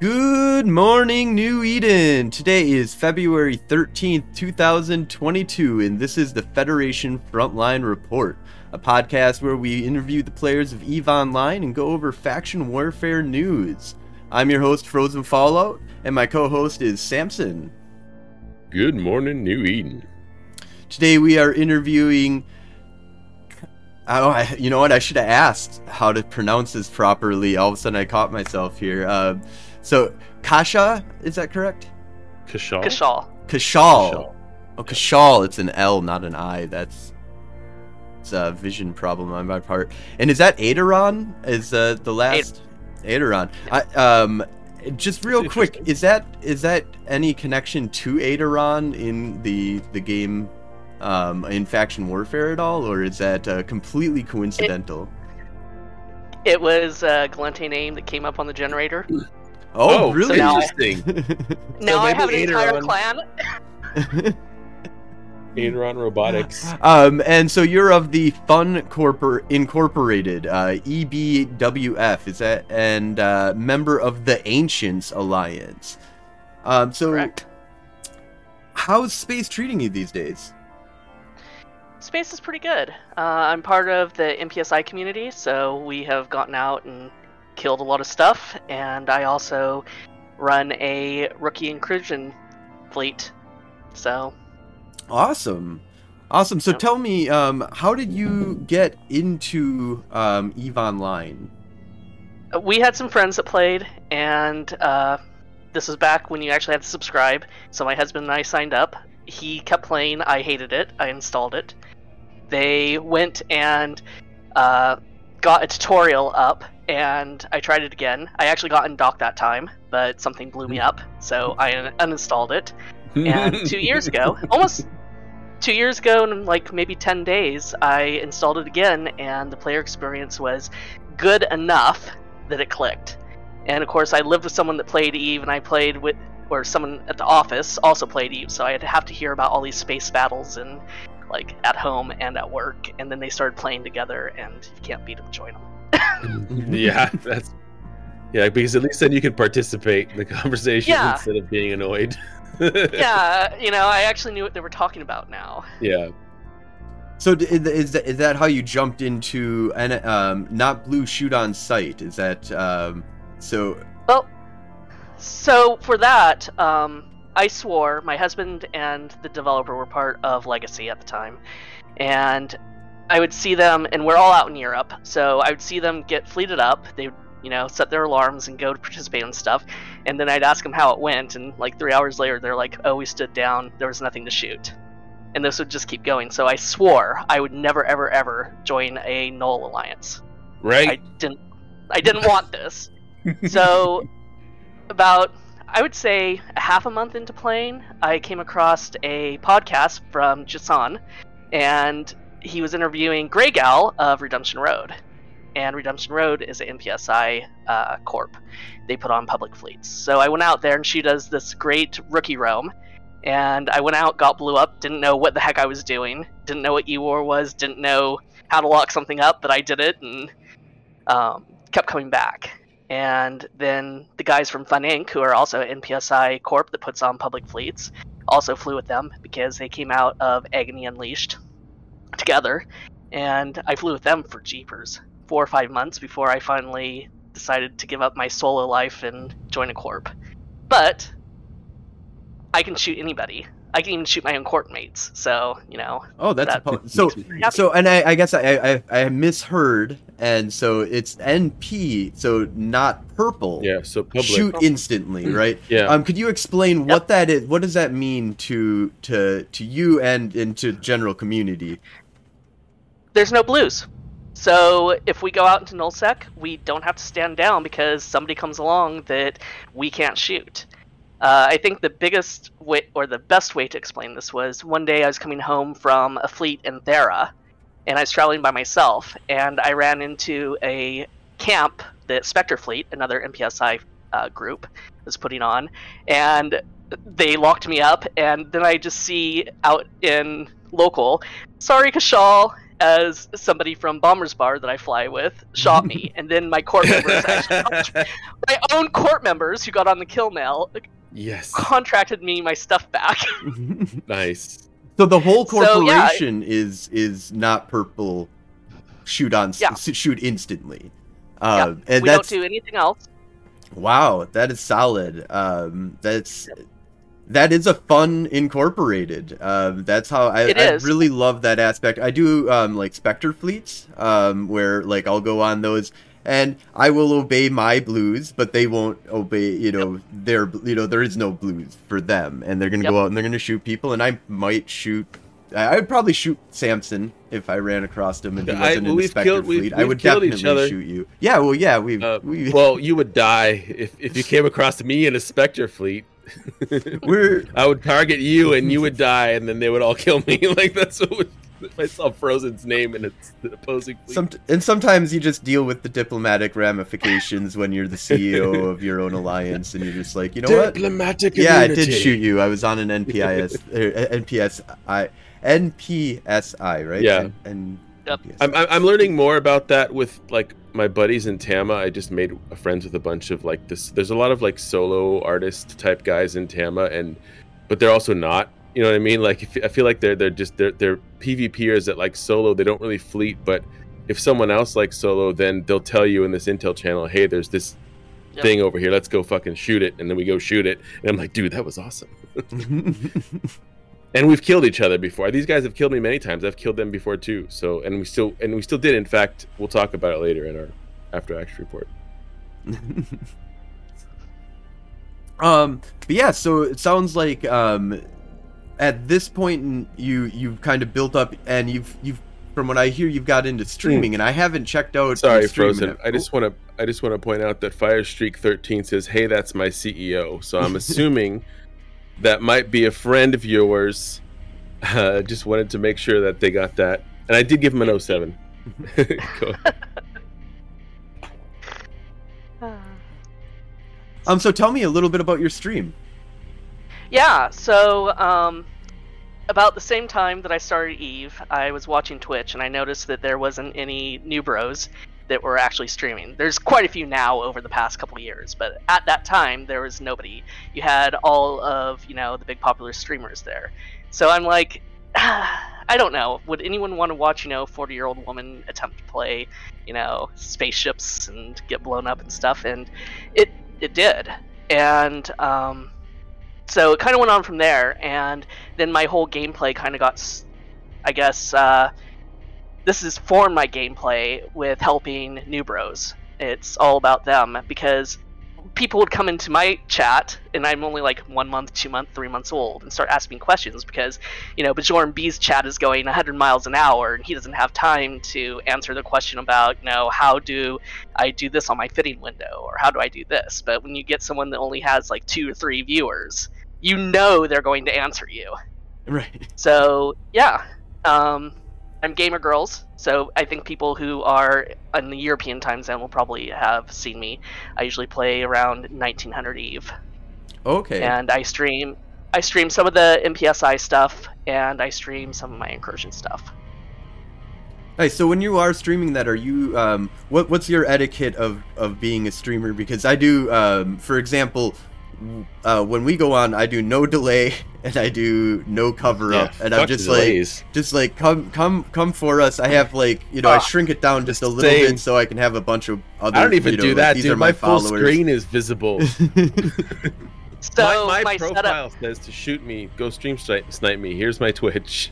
Good morning, New Eden! Today is February 13th, 2022, and this is the Federation Frontline Report, a podcast where we interview the players of EVE Online and go over faction warfare news. I'm your host, Frozen Fallout, and my co-host is Samson. Good morning, New Eden. Today we are interviewing... you know what? I should have asked how to pronounce this properly. All of a sudden I caught myself here. So, Kasha, is that correct? Kashal? Kashal. Oh, Kashal. It's an L, not an I. It's a vision problem on my part. And is that Aideron? Is the last Aideron? Just real quick, is that any connection to Aideron in the game in faction warfare at all, or is that completely coincidental? It was a Glente name that came up on the generator. Oh, really? So interesting. Now I have an entire clan. Aideron Robotics. And so you're of the Fun Corp Incorporated, EBWF, is that, and member of the Ancients Alliance. Correct. How's space treating you these days? Space is pretty good. I'm part of the MPSI community, so we have gotten out and killed a lot of stuff, and I also run a rookie Incursion fleet. So awesome. So tell me, how did you get into EVE Online? We had some friends that played, and this was back when you actually had to subscribe. So my husband and I signed up. He kept playing. I hated it. I installed it. They went and got a tutorial up, and I tried it again. I actually got in dock that time, but something blew me up, so I uninstalled it. And 2 years ago, almost 2 years ago, and like maybe 10 days, I installed it again, and the player experience was good enough that it clicked. And of course, I lived with someone that played EVE, and I played with, or someone at the office also played EVE, so I had to hear about all these space battles and like at home and at work, and then they started playing together, and you can't beat them, join them. Yeah, because at least then you could participate in the conversation instead of being annoyed. Yeah, you know, I actually knew what they were talking about now. Yeah. So is that how you jumped into an not blue shoot on sight? Is that so? Well, so for that, I swore, my husband and the developer were part of Legacy at the time, and I would see them, and we're all out in Europe, so I would see them get fleeted up. They would, set their alarms and go to participate in stuff, and then I'd ask them how it went, and like 3 hours later, they're like, oh, we stood down, there was nothing to shoot. And this would just keep going, so I swore I would never, ever, ever join a null alliance. Right. I didn't want this. So, about, I would say, half a month into playing, I came across a podcast from Jason, and he was interviewing Caracal of Redemption Road, and Redemption Road is an MPSI corp. They put on public fleets. So I went out there, and she does this great rookie roam, and I went out, got blew up, didn't know what the heck I was doing, didn't know what E-War was, didn't know how to lock something up, but I did it, and kept coming back. And then the guys from Fun Inc., who are also an MPSI corp that puts on public fleets, also flew with them because they came out of Agony Unleashed together, and I flew with them for jeepers 4 or 5 months before I finally decided to give up my solo life and join a corp. But I can shoot anybody. I can even shoot my own corp mates. So Oh, so and I guess I misheard, and so it's NP, so not purple. Yeah, so public. Shoot instantly, right? Yeah. Could you explain what that is? What does that mean to you and to general community? There's no blues. So if we go out into NullSec, we don't have to stand down because somebody comes along that we can't shoot. I think the biggest way, or the best way to explain this was, one day I was coming home from a fleet in Thera, and I was traveling by myself, and I ran into a camp that Spectre Fleet, another MPSI group, was putting on, and they locked me up, and then I just see out in local, sorry, Kashal, as somebody from Bombers Bar that I fly with shot me, and then my court members, actually, my own court members who got on the kill mail, yes, contracted me my stuff back. Nice. So the whole corporation is not purple. Shoot instantly. And we don't do anything else. Wow, that is solid. That is a Fun Incorporated. That's how I really love that aspect. I do like Spectre Fleets, where like I'll go on those and I will obey my blues, but they won't obey. There is no blues for them, and they're gonna go out and they're gonna shoot people, and I might shoot. I would probably shoot Samson if I ran across him and he wasn't in the Spectre Fleet. I would definitely shoot you. Yeah, well, yeah, well, you would die if you came across me in a Spectre Fleet. I would target you and you would die, and then they would all kill me. Like that's what I saw Frozen's name in the opposing fleet. And sometimes you just deal with the diplomatic ramifications when you're the CEO of your own alliance, and you're just like, you know what? Diplomatic immunity. Yeah, I did shoot you. I was on an NPSI, right? Yeah. NPSI. I'm learning more about that with like my buddies in Tama. I just made friends with a bunch of like this. There's a lot of like solo artist type guys in Tama, but they're also not. You know what I mean? Like I feel like they're PvPers that like solo. They don't really fleet, but if someone else likes solo, then they'll tell you in this intel channel, hey, there's this thing over here. Let's go fucking shoot it, and then we go shoot it. And I'm like, dude, that was awesome. And we've killed each other before. These guys have killed me many times. I've killed them before too. So, and we still did. In fact, we'll talk about it later in our after action report. But yeah, so it sounds like at this point you've kind of built up, and you've from what I hear you've got into streaming, and I haven't checked out. Sorry, Frozen. I just want to point out that Firestreak13 says, "Hey, that's my CEO." So I'm assuming. That might be a friend of yours. Just wanted to make sure that they got that. And I did give him an 07. Cool. So tell me a little bit about your stream. Yeah, so about the same time that I started Eve, I was watching Twitch, and I noticed that there wasn't any new bros that were actually streaming. There's quite a few now over the past couple years, but at that time there was nobody. You had all of the big popular streamers there. So I'm like, I don't know, would anyone want to watch 40-year-old woman attempt to play spaceships and get blown up and stuff? And it did, and so it kind of went on from there. And then my whole gameplay kind of got, I guess, this is formed my gameplay with helping new bros. It's all about them, because people would come into my chat, and I'm only like 1 month, 2 months, 3 months old, and start asking questions because, Bajoran B's chat is going 100 miles an hour, and he doesn't have time to answer the question about, how do I do this on my fitting window, or how do I do this? But when you get someone that only has like 2 or 3 viewers, they're going to answer you. Right. So, yeah. I'm gamer girls, so I think people who are in the European time zone will probably have seen me. I usually play around 1900 Eve. Okay. And I stream some of the MPSI stuff, and I stream some of my Incursion stuff. Hey, so when you are streaming that, are you what's your etiquette of being a streamer? Because I do, for example, when we go on, I do no delay and I do no cover up, and I'm just delays. Like, come for us. I have I shrink it down just a little bit so I can have a bunch of other. I don't even do that. These dude, are my followers. Full screen is visible. So my profile setup says to shoot me, go stream snipe me. Here's my Twitch.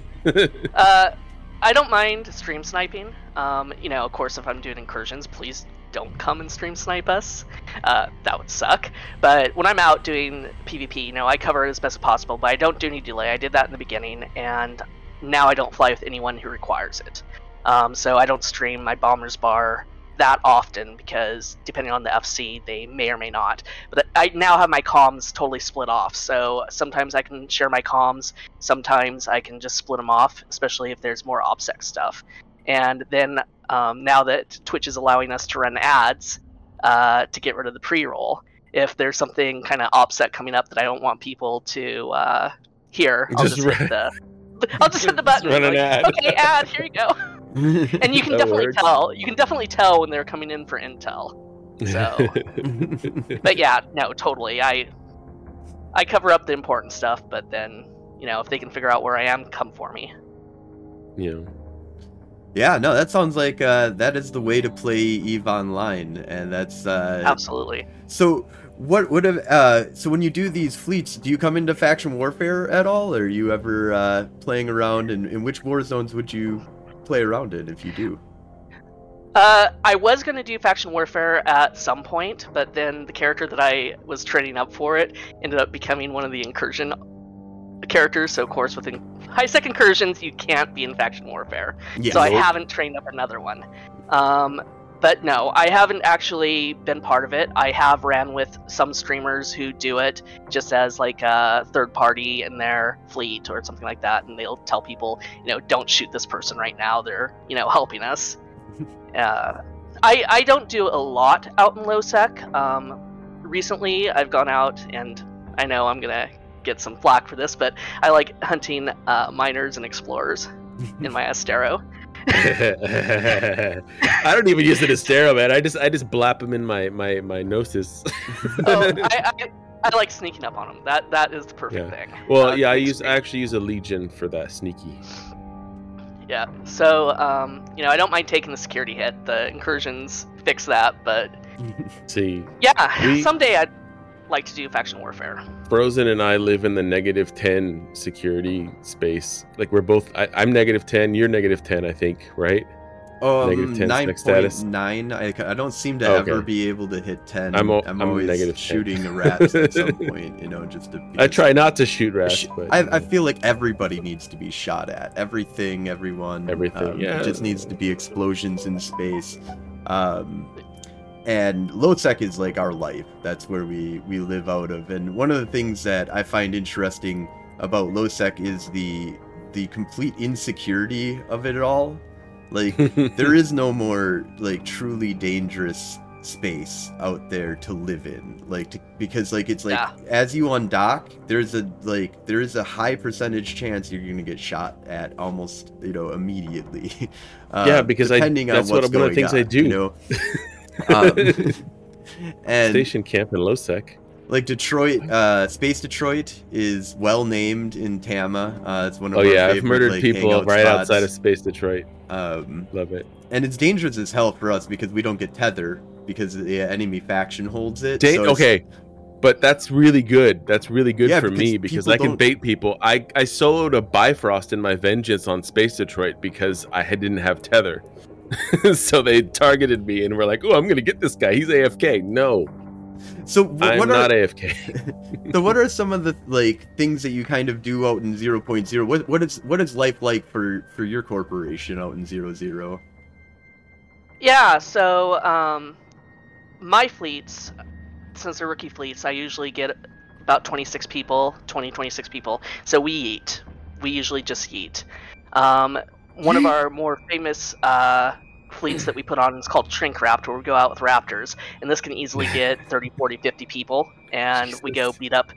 I don't mind stream sniping. Of course, if I'm doing incursions, please don't come and stream snipe us. That would suck. But when I'm out doing PvP, I cover it as best as possible, but I don't do any delay. I did that in the beginning, and now I don't fly with anyone who requires it. So I don't stream my Bombers Bar that often, because depending on the FC, they may or may not. But I now have my comms totally split off, so sometimes I can share my comms, sometimes I can just split them off, especially if there's more OPSEC stuff. And then now that Twitch is allowing us to run ads to get rid of the pre-roll, if there's something kind of offset coming up that I don't want people to hear, I'll just hit the button. Run an ad. Okay, ad, here you go. And you can definitely tell. You can definitely tell when they're coming in for intel. So, but yeah, no, totally. I cover up the important stuff, but then, you know, if they can figure out where I am, come for me. Yeah. Yeah, no, that sounds like that is the way to play EVE Online, and that's absolutely. So, what would have? So, when you do these fleets, do you come into faction warfare at all, or are you ever playing around? And in which war zones would you play around in if you do? I was going to do faction warfare at some point, but then the character that I was training up for it ended up becoming one of the Incursion characters, so of course with high-sec Incursions you can't be in faction warfare. Yeah, so I haven't trained up another one. But no, I haven't actually been part of it. I have ran with some streamers who do it just as like a third party in their fleet or something like that, and they'll tell people, you know, don't shoot this person right now, they're, you know, helping us. I don't do a lot out in low sec. Recently I've gone out, and I know I'm gonna get some flack for this, but I like hunting miners and explorers in my Astero. I don't even use an Astero, man. I just blap them in my Gnosis. Oh, I like sneaking up on them. That is the perfect thing. Well, yeah, I actually use a Legion for that sneaky. Yeah. So, you know, I don't mind taking the security hit. The Incursions fix that, but see. Yeah, someday I'd like to do faction warfare. Frozen and I live in the -10 security space. Like, we're both, I'm -10, you're -10, I think, right? Oh, 9.9. I don't seem to ever be able to hit 10. I'm always negative shooting the rats at some point, you know, just to. I try not to shoot rats. But, I feel like everybody needs to be shot at. Everything. It just needs to be explosions in space. And low sec is like our life. That's where we live out of. And one of the things that I find interesting about low sec is the complete insecurity of it all. Like, there is no more like truly dangerous space out there to live in. Like, because like it's like as you undock, there is a high percentage chance you're gonna get shot at almost, you know, immediately. Because depending on what's going on, I do. You know? And station camp in low sec, like Detroit, Space Detroit is well named in Tama. It's one of our favorite, I've murdered like, people right spots. Outside of Space Detroit. Love it, and it's dangerous as hell for us because we don't get tether because the enemy faction holds it. But that's really good. That's really good for me because I can bait people. I soloed a Bifrost in my Vengeance on Space Detroit because I didn't have tether. So they targeted me and were like, oh, I'm going to get this guy. He's AFK. No. So I'm not AFK. So what are some of the like things that you kind of do out in 0.0? What is life like for your corporation out in 0.0? Yeah, so my fleets, since they're rookie fleets, I usually get about 26 people. So we yeet. We usually just yeet. One of our more famous fleets that we put on is called Shrink Rapt, where we go out with raptors, and this can easily get 30, 40, 50 people, and we go beat up.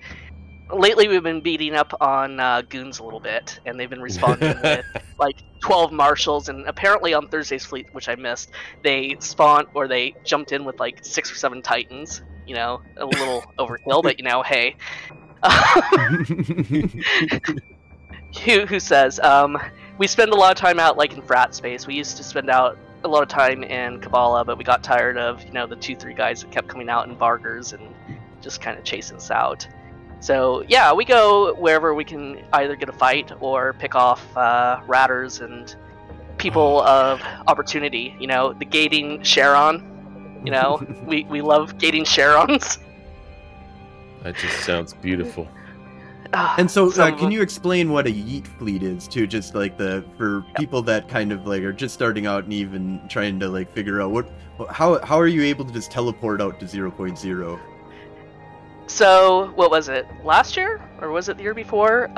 Lately we've been beating up on goons a little bit, and they've been responding with like 12 marshals, and apparently on Thursday's fleet, which I missed, they spawned, or they jumped in with like 6 or 7 titans, you know, a little overkill, but you know, hey. Who says, we spend a lot of time out, like, in frat space. We used to spend out a lot of time in Kabbalah, but we got tired of, you know, the 2-3 guys that kept coming out in Vargers and just kind of chasing us out. So, yeah, we go wherever we can either get a fight or pick off ratters and people of opportunity. You know, the gating Charon. You know, we love gating Charons. That just sounds beautiful. And so, can you explain what a yeet fleet is, too? Just like people that kind of like are just starting out and even trying to like figure out how are you able to just teleport out to 0.0? So, what was it last year, or was it the year before?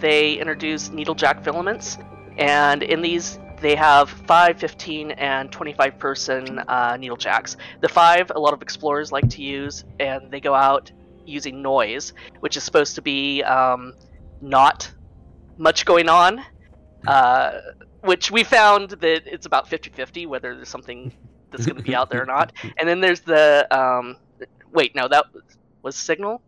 They introduced Needle Jack filaments, and in these They have 5, 15, and 25-person Needle Jacks. The 5, a lot of explorers like to use, and they go out using noise, which is supposed to be not much going on, which we found that it's about 50-50 whether there's something that's going to be out there or not. And then there's the... wait, no, that was Signal?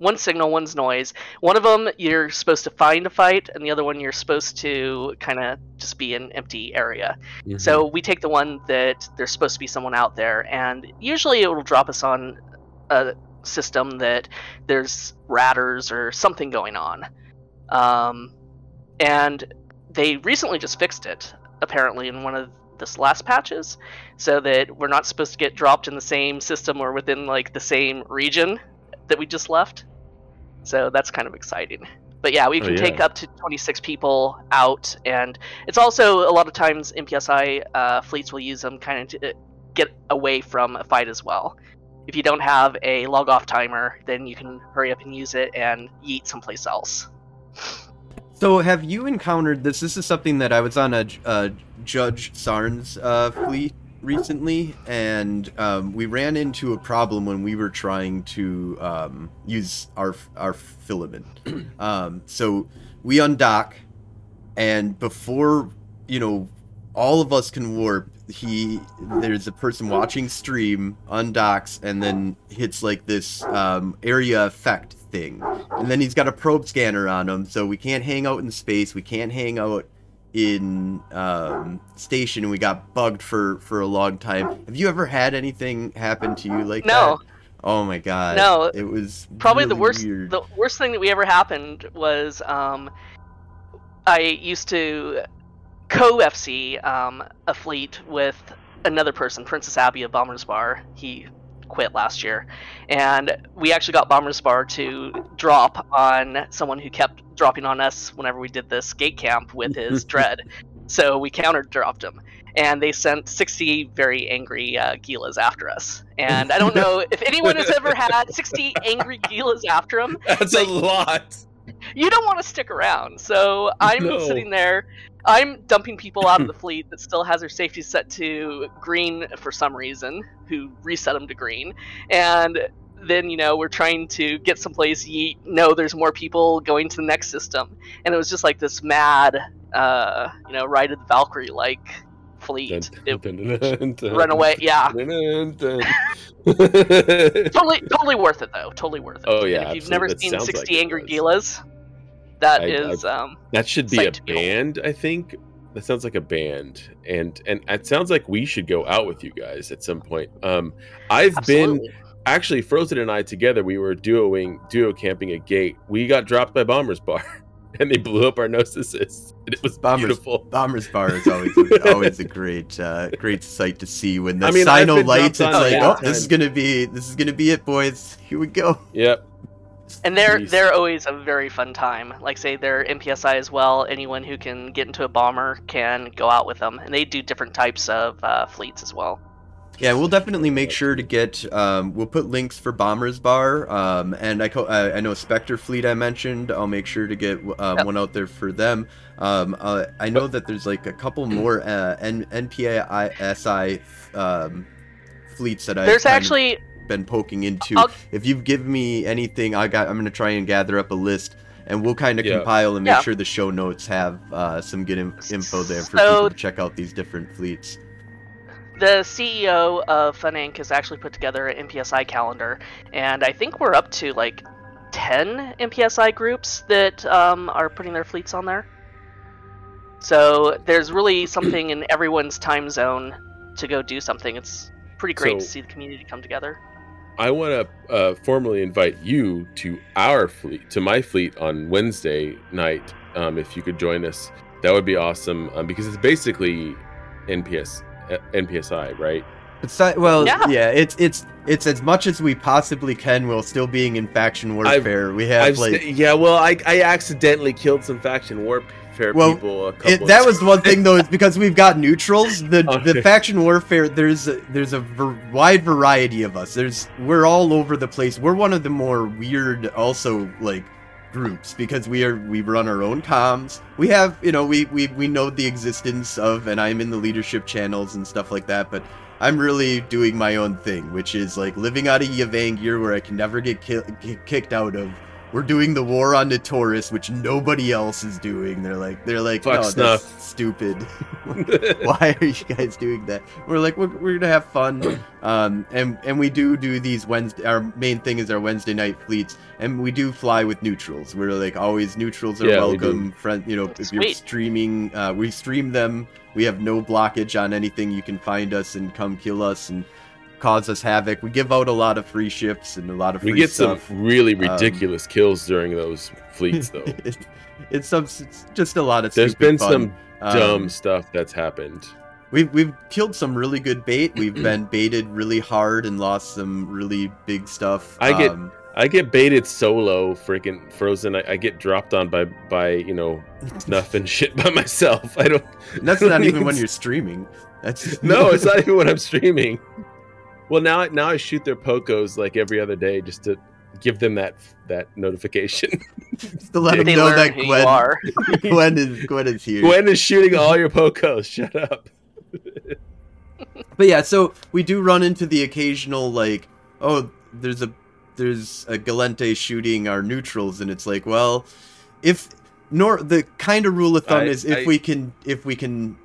One signal, one's noise. One of them you're supposed to find a fight, and the other one you're supposed to kind of just be an empty area. Mm-hmm. So we take the one that there's supposed to be someone out there, and usually it'll drop us on a system that there's ratters or something going on. And they recently just fixed it, apparently, in one of this last patches, so that we're not supposed to get dropped in the same system or within like the same region that we just left. So that's kind of exciting. But yeah, we can take up to 26 people out, and it's also a lot of times MPSI fleets will use them kind of to get away from a fight as well. If you don't have a log off timer, then you can hurry up and use it and yeet someplace else. So have you encountered this? This is something that I was on a Judge Sarn's fleet recently, and we ran into a problem when we were trying to use our filament. So we undock, and before all of us can warp, there's a person watching stream, undocks, and then hits like this area effect thing, and then he's got a probe scanner on him, so we can't hang out in space, we can't hang out in station, and we got bugged for a long time. Have you ever had anything happen to you like that? Oh my god. No. It was probably really weird. The worst thing that we ever happened was I used to co-FC a fleet with another person, Princess Abby of Bombers Bar. He quit last year, and we actually got Bombers Bar to drop on someone who kept dropping on us whenever we did the skate camp with his dread. So we counter dropped him, and they sent 60 very angry Gilas after us. And I don't know if anyone has ever had 60 angry Gilas after them. That's a lot. You don't want to stick around. So I'm sitting there, I'm dumping people out of the fleet that still has their safety set to green for some reason, who reset them to green. And then, we're trying to get someplace, there's more people going to the next system. And it was just like this mad, Ride of the Valkyrie-like fleet. Run away, yeah. Totally worth it, though. Totally worth it. Oh, yeah. And if you've never seen 60 Angry Gilas... That should be a band, I think. That sounds like a band, and it sounds like we should go out with you guys at some point. I've been actually, Frozen and I together, we were duo camping a gate. We got dropped by Bombers Bar, and they blew up our Gnosis. And it was beautiful. Bombers Bar is always a great great sight to see when the Sino lights. It's like, this is gonna be it, boys. Here we go. Yep. And they're always a very fun time. Like, say, they're MPSI as well. Anyone who can get into a bomber can go out with them. And they do different types of fleets as well. Yeah, we'll definitely make sure to get... we'll put links for Bombers Bar. And I know Spectre Fleet I mentioned. I'll make sure to get one out there for them. I know that there's, like, a couple more NPSI fleets that I've actually... been poking into. If you've given me anything, I'm going to try and gather up a list, and we'll kind of compile and make sure the show notes have some good info there for people to check out these different fleets. The CEO of Fun Inc. has actually put together an MPSI calendar, and I think we're up to like 10 MPSI groups that are putting their fleets on there. So there's really something in everyone's time zone to go do something. It's pretty great to see the community come together. I want to formally invite you to my fleet on Wednesday night. If you could join us, that would be awesome. Because it's basically NPSI, right? It's as much as we possibly can while still being in faction warfare. I accidentally killed some faction warfare people. That was one thing though, is because we've got neutrals. The faction warfare, there's a wide variety of us. We're all over the place. We're one of the more weird, also like groups because we run our own comms. We have, you know, we know the existence of, and I'm in the leadership channels and stuff like that, but I'm really doing my own thing, which is like living out of Yavangir, where I can never get kicked out of. We're doing the war on Notorious, which nobody else is doing. They're like, fuck, no, that's stupid. Why are you guys doing that? We're like, we're gonna have fun, and we do these Wednesday. Our main thing is our Wednesday night fleets, and we do fly with neutrals. We're like, always neutrals are welcome. Friend, you know, that's if you're sweet. Streaming, we stream them. We have no blockage on anything. You can find us and come kill us and cause us havoc. We give out a lot of free ships and a lot of free stuff. Some really ridiculous kills during those fleets, though. It's just a lot of there's been fun. Some dumb stuff that's happened. We've killed some really good bait. We've been baited really hard and lost some really big stuff. I get baited solo, freaking Frozen. I get dropped on by you know, Snuff and shit by myself. That's not even when you're streaming. No, it's not even when I'm streaming. Well, now I shoot their Pocos like every other day just to give them that notification. Just to let them know that Gwen is here. Gwen is shooting all your Pocos. Shut up. But yeah, so we do run into the occasional like, oh, there's a Galente shooting our neutrals, and it's like, well, the kind of rule of thumb is if we can.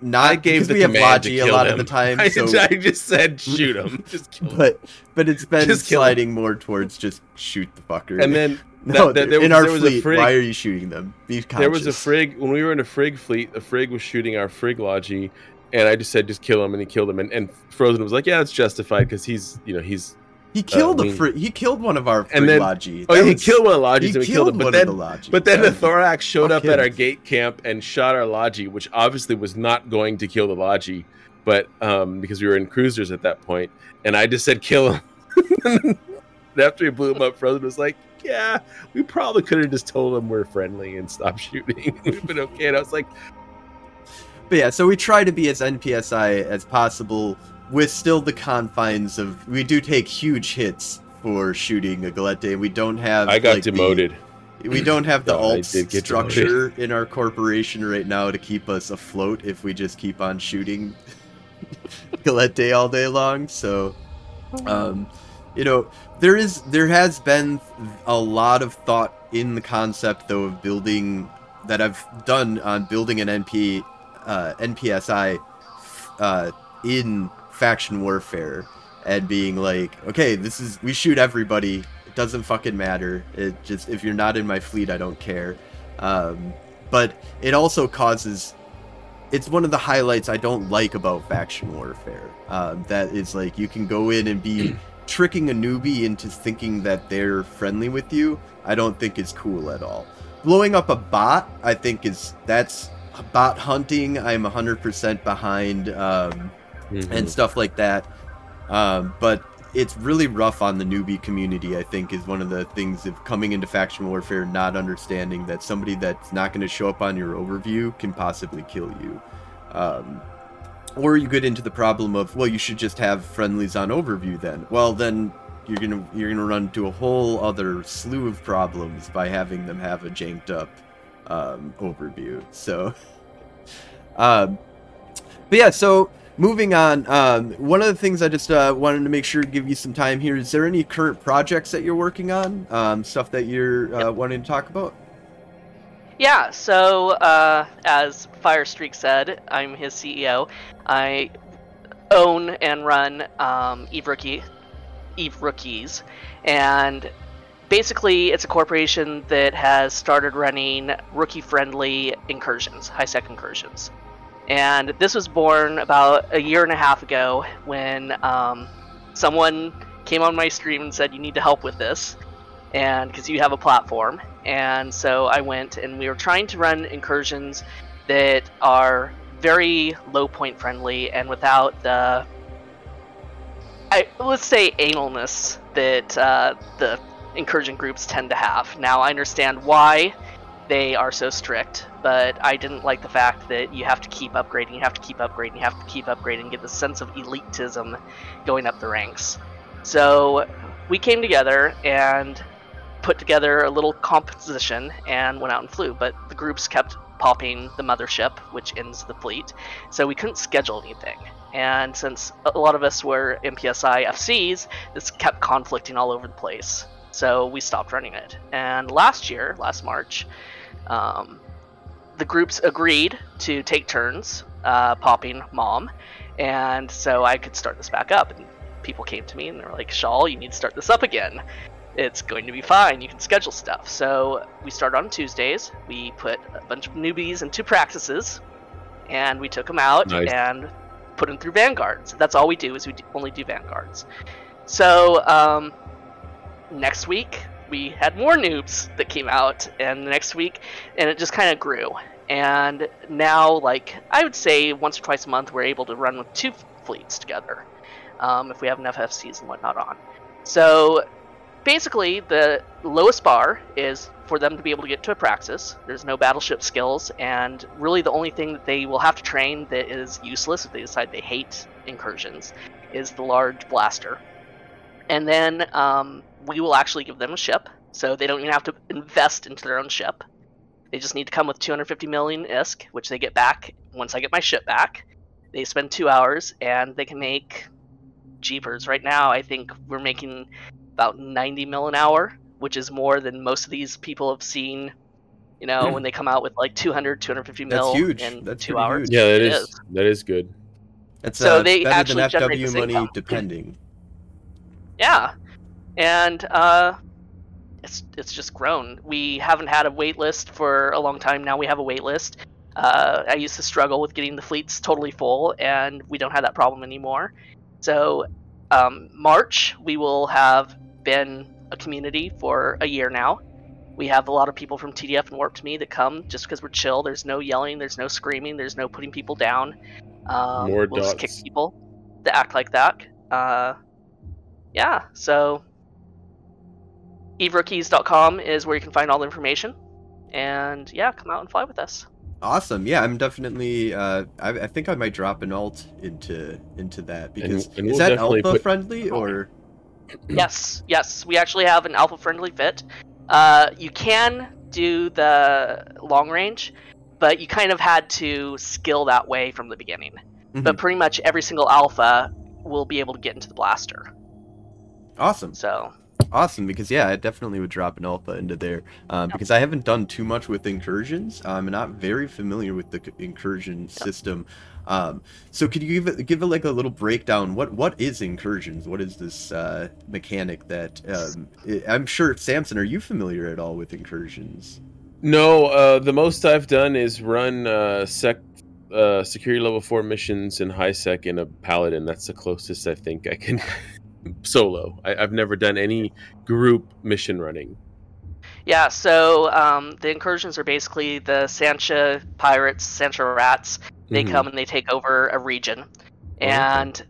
Not because we have Logi a lot of the time. So... I just said shoot him, just kill him. But it's been sliding more towards just shoot the fucker. And then there was a frig. Why are you shooting them? Be conscious. There was a frig when we were in a frig fleet. A frig was shooting our frig Logi, and I just said just kill him, and he killed him. And Frozen was like, yeah, it's justified because he's. He killed He killed one of our Logi. Oh, he killed one of the Logis, and we killed him. But then the Thorax showed up at our gate camp and shot our Logi, which obviously was not going to kill the Logi, but because we were in cruisers at that point, and I just said kill him. And after we blew him up, Frozen was like, "Yeah, we probably could have just told him we're friendly and stopped shooting. We've been okay." And I was like, "But yeah, so we try to be as NPSI as possible." With still the confines of, we do take huge hits for shooting a Galette. We don't have. I got demoted. We don't have the alt structure in our corporation right now to keep us afloat if we just keep on shooting Galette all day long. So, you know, there has been a lot of thought in the concept though of building that I've done on building an NPSI in faction warfare and being like, okay, we shoot everybody, it doesn't fucking matter, it just, if you're not in my fleet I don't care, but it also causes, it's one of the highlights I don't like about faction warfare, that is like, you can go in and be tricking a newbie into thinking that they're friendly with you. I don't think is cool at all. Blowing up a bot, I think that's bot hunting. I'm 100% behind, and stuff like that, but it's really rough on the newbie community, I think, is one of the things of coming into faction warfare, not understanding that somebody that's not going to show up on your overview can possibly kill you, or you get into the problem of, well, you should just have friendlies on overview then. Well, then you're gonna run into a whole other slew of problems by having them have a janked up overview. So but yeah, so moving on, one of the things I just wanted to make sure to give you some time here. Is there any current projects that you're working on? Stuff that you're wanting to talk about? Yeah, so as Firestreak said, I'm his CEO. I own and run Eve Rookies. And basically, it's a corporation that has started running rookie-friendly incursions, high-sec incursions. And this was born about a year and a half ago when someone came on my stream and said, you need to help with this, and because you have a platform. And so I went, and we were trying to run incursions that are very low point friendly and without the, let's say, analness that the incursion groups tend to have. Now I understand why they are so strict, but I didn't like the fact that you have to keep upgrading, and get the sense of elitism going up the ranks. So we came together and put together a little composition and went out and flew, but the groups kept popping the mothership, which ends the fleet, so we couldn't schedule anything. And since a lot of us were MPSI FCs, this kept conflicting all over the place. So we stopped running it. And last year, last March, the groups agreed to take turns popping mom, and so I could start this back up. And people came to me and they were like, Kashal, you need to start this up again. It's going to be fine. You can schedule stuff. So we started on Tuesdays. We put a bunch of newbies into Praxises, and we took them out and put them through Vanguards. That's all we do, is we only do Vanguards. So next week we had more noobs that came out, and the next week, and it just kind of grew. And now, like, I would say once or twice a month, we're able to run with two fleets together, if we have enough FCs and whatnot on. So basically, the lowest bar is for them to be able to get to a Praxis. There's no battleship skills, and really the only thing that they will have to train that is useless if they decide they hate incursions is the large blaster. And then we will actually give them a ship, so they don't even have to invest into their own ship. They just need to come with 250 million ISK, which they get back once I get my ship back. They spend 2 hours, and they can make jeepers. Right now, I think we're making about 90 mil an hour, which is more than most of these people have seen, you know, when they come out with like 200, 250 mil in 2 hours. Huge. Yeah, that is. That is good. That's so they actually generate FW money income. Depending. Yeah, and it's just grown. We haven't had a wait list for a long time. Now we have a wait list. I used to struggle with getting the fleets totally full, and we don't have that problem anymore. So March, we will have been a community for a year now. We have a lot of people from TDF and Warped Me that come just because we're chill. There's no yelling. There's no screaming. There's no putting people down. We'll just kick people that act like that. Yeah, so everookies.com is where you can find all the information, and yeah, come out and fly with us. Awesome. Yeah, I'm definitely I think I might drop an alt into that, because and is that alpha friendly or yes, we actually have an alpha friendly fit. You can do the long range, but you kind of had to skill that way from the beginning. Mm-hmm. But pretty much every single alpha will be able to get into the blaster. Awesome. So awesome, because yeah, I definitely would drop an alpha into there, because I haven't done too much with incursions. I'm not very familiar with the incursion system. So could you give like a little breakdown? What is incursions? What is this mechanic that I'm sure, Samson, are you familiar at all with incursions? No, the most I've done is run security level 4 missions in high sec in a paladin. That's the closest I think I can. Solo. I've never done any group mission running. Yeah, so the incursions are basically the Sancha pirates, Sancha rats. They come and they take over a region. And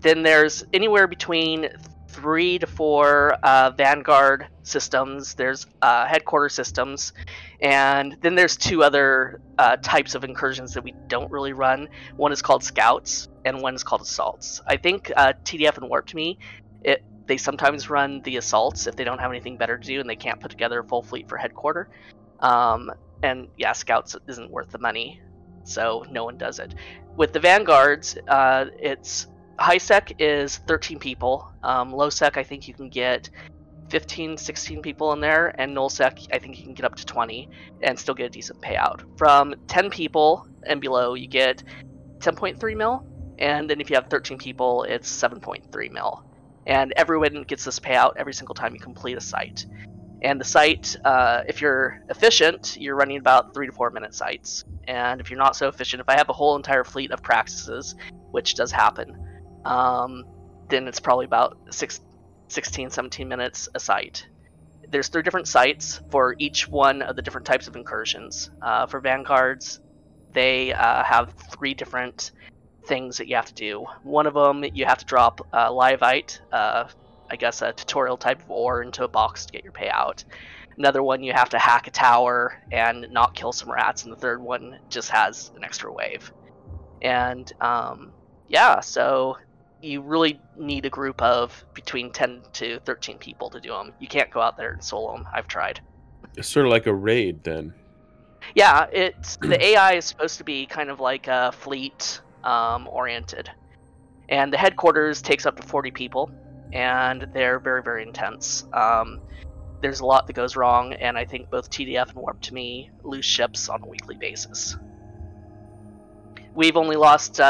then there's anywhere between 3 to 4 Vanguard systems. There's headquarters systems. And then there's 2 other types of incursions that we don't really run. One is called Scouts, and one is called Assaults. I think TDF and Warped Me, they sometimes run the Assaults if they don't have anything better to do and they can't put together a full fleet for headquarter. And yeah, Scouts isn't worth the money, so no one does it. With the Vanguards, it's high sec is 13 people. Low sec, I think you can get 15, 16 people in there, and null sec, I think you can get up to 20 and still get a decent payout. From 10 people and below, you get 10.3 mil, and then if you have 13 people, it's 7.3 mil. And everyone gets this payout every single time you complete a site. And the site, if you're efficient, you're running about 3 to 4 minute sites. And if you're not so efficient, if I have a whole entire fleet of Praxises, which does happen, then it's probably about 16, 17 minutes a site. There's 3 different sites for each one of the different types of incursions. For Vanguards, they have 3 different things that you have to do. One of them, you have to drop Livite, I guess a tutorial type of ore, into a box to get your payout. Another one, you have to hack a tower and not kill some rats. And the third one just has an extra wave. And yeah, so you really need a group of between 10 to 13 people to do them. You can't go out there and solo them. I've tried. It's sort of like a raid, then. Yeah, it's the AI is supposed to be kind of like a fleet oriented, and the headquarters takes up to 40 people, and they're very, very intense. There's a lot that goes wrong, and I think both TDF and Warped Me lose ships on a weekly basis. We've only lost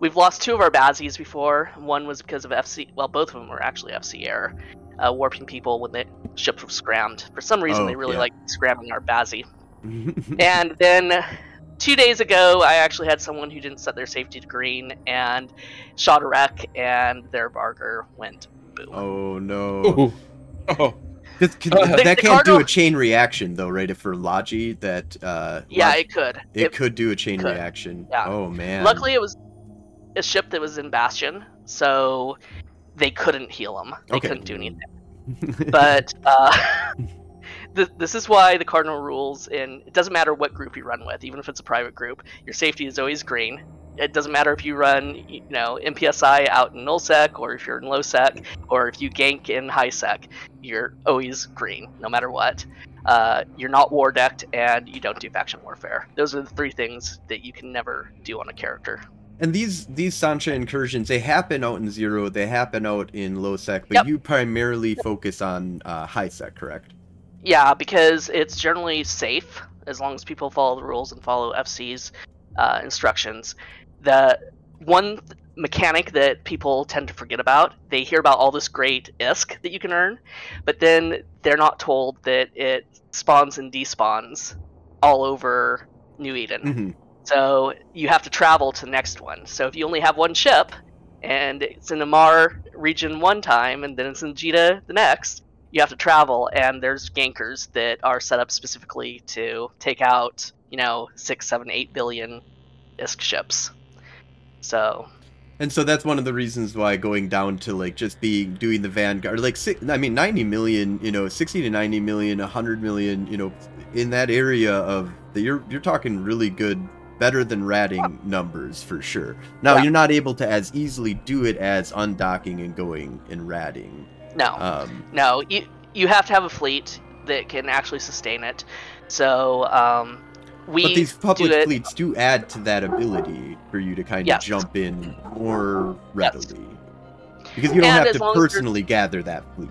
we've lost two of our Bazzies before. One was because of FC. Well, both of them were actually FC error, warping people when the ship was scrammed. For some reason, they really like scramming our Bazzie. And then 2 days ago, I actually had someone who didn't set their safety to green and shot a wreck, and their barger went boom. Oh, no. Ooh. Oh. That can't do a chain reaction, though, right? If for Logi, that... it could. It could do a chain reaction. Yeah. Oh, man. Luckily, it was a ship that was in Bastion, so they couldn't heal him. They couldn't do anything. But... This is why the cardinal rules, and it doesn't matter what group you run with, even if it's a private group, your safety is always green. It doesn't matter if you run, MPSI out in nullsec, or if you're in lowsec, or if you gank in highsec, you're always green, no matter what. You're not war decked, and you don't do faction warfare. Those are the three things that you can never do on a character. And these Sancha incursions, they happen out in Zero, they happen out in lowsec, but you primarily focus on highsec, correct? Yeah, because it's generally safe as long as people follow the rules and follow FC's instructions. The one mechanic that people tend to forget about, they hear about all this great ISK that you can earn, but then they're not told that it spawns and despawns all over New Eden. Mm-hmm. So you have to travel to the next one. So if you only have one ship, and it's in Amar region one time, and then it's in Jita the next... You have to travel, and there's gankers that are set up specifically to take out, 6, 7, 8 billion ISK ships. So. And so that's one of the reasons why going down to doing the Vanguard, 90 million, 60 to 90 million, 100 million, in that area of the, you're talking really good, better than ratting numbers for sure. Now you're not able to as easily do it as undocking and going and ratting. No. You have to have a fleet that can actually sustain it. So but these public fleets do add to that ability for you to kind of jump in more readily. Yes. Because you don't have to personally gather that fleet.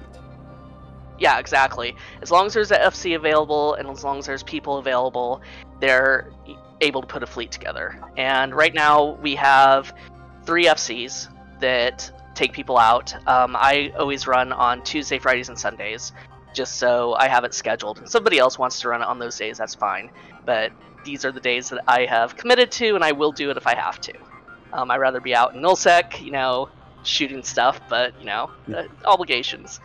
Yeah, exactly. As long as there's an FC available and as long as there's people available, they're able to put a fleet together. And right now we have 3 FCs that... take people out. I always run on Tuesday, Fridays, and Sundays, just so I have it scheduled. If somebody else wants to run it on those days, that's fine. But these are the days that I have committed to, and I will do it if I have to. I'd rather be out in nullsec, shooting stuff, but, obligations.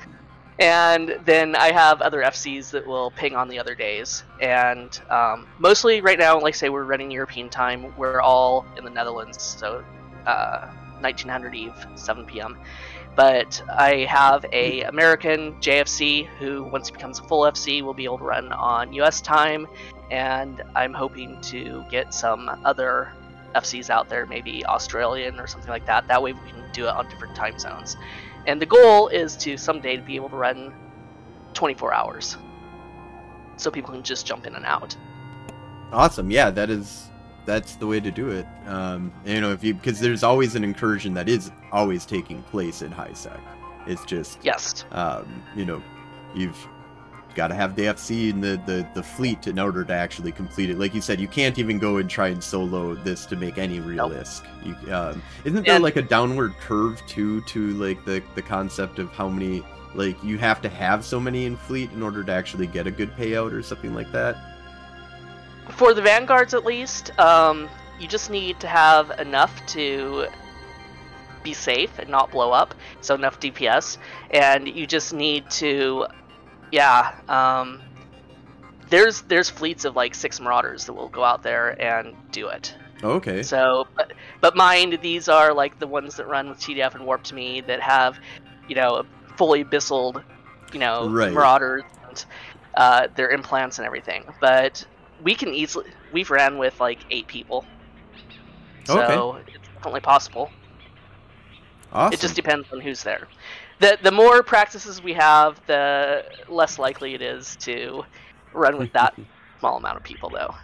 And then I have other FCs that will ping on the other days. And mostly right now, like I say, we're running European time. We're all in the Netherlands, so... 1900 Eve, 7 p.m. But I have a American JFC who, once he becomes a full FC, will be able to run on U.S. time, and I'm hoping to get some other FCs out there, maybe Australian or something like that. That way we can do it on different time zones. And the goal is to someday to be able to run 24 hours, so people can just jump in and out. Awesome. Yeah, that is... That's the way to do it. Because there's always an incursion that is always taking place in highsec. It's just, yes. You've got to have the FC and the fleet in order to actually complete it. Like you said, you can't even go and try and solo this to make any real ISK. Isn't there a downward curve too, to the concept of how many, you have to have so many in fleet in order to actually get a good payout or something like that? For the Vanguards, at least, you just need to have enough to be safe and not blow up, so enough DPS, and you just need to, there's fleets of 6 Marauders that will go out there and do it. Okay. So, but mind, these are the ones that run with TDF and Warped Me that have, fully bissled, Marauders, and, their implants and everything, but... We've ran with 8 people. So it's definitely possible. Awesome. It just depends on who's there. The more practices we have, the less likely it is to run with that small amount of people, though.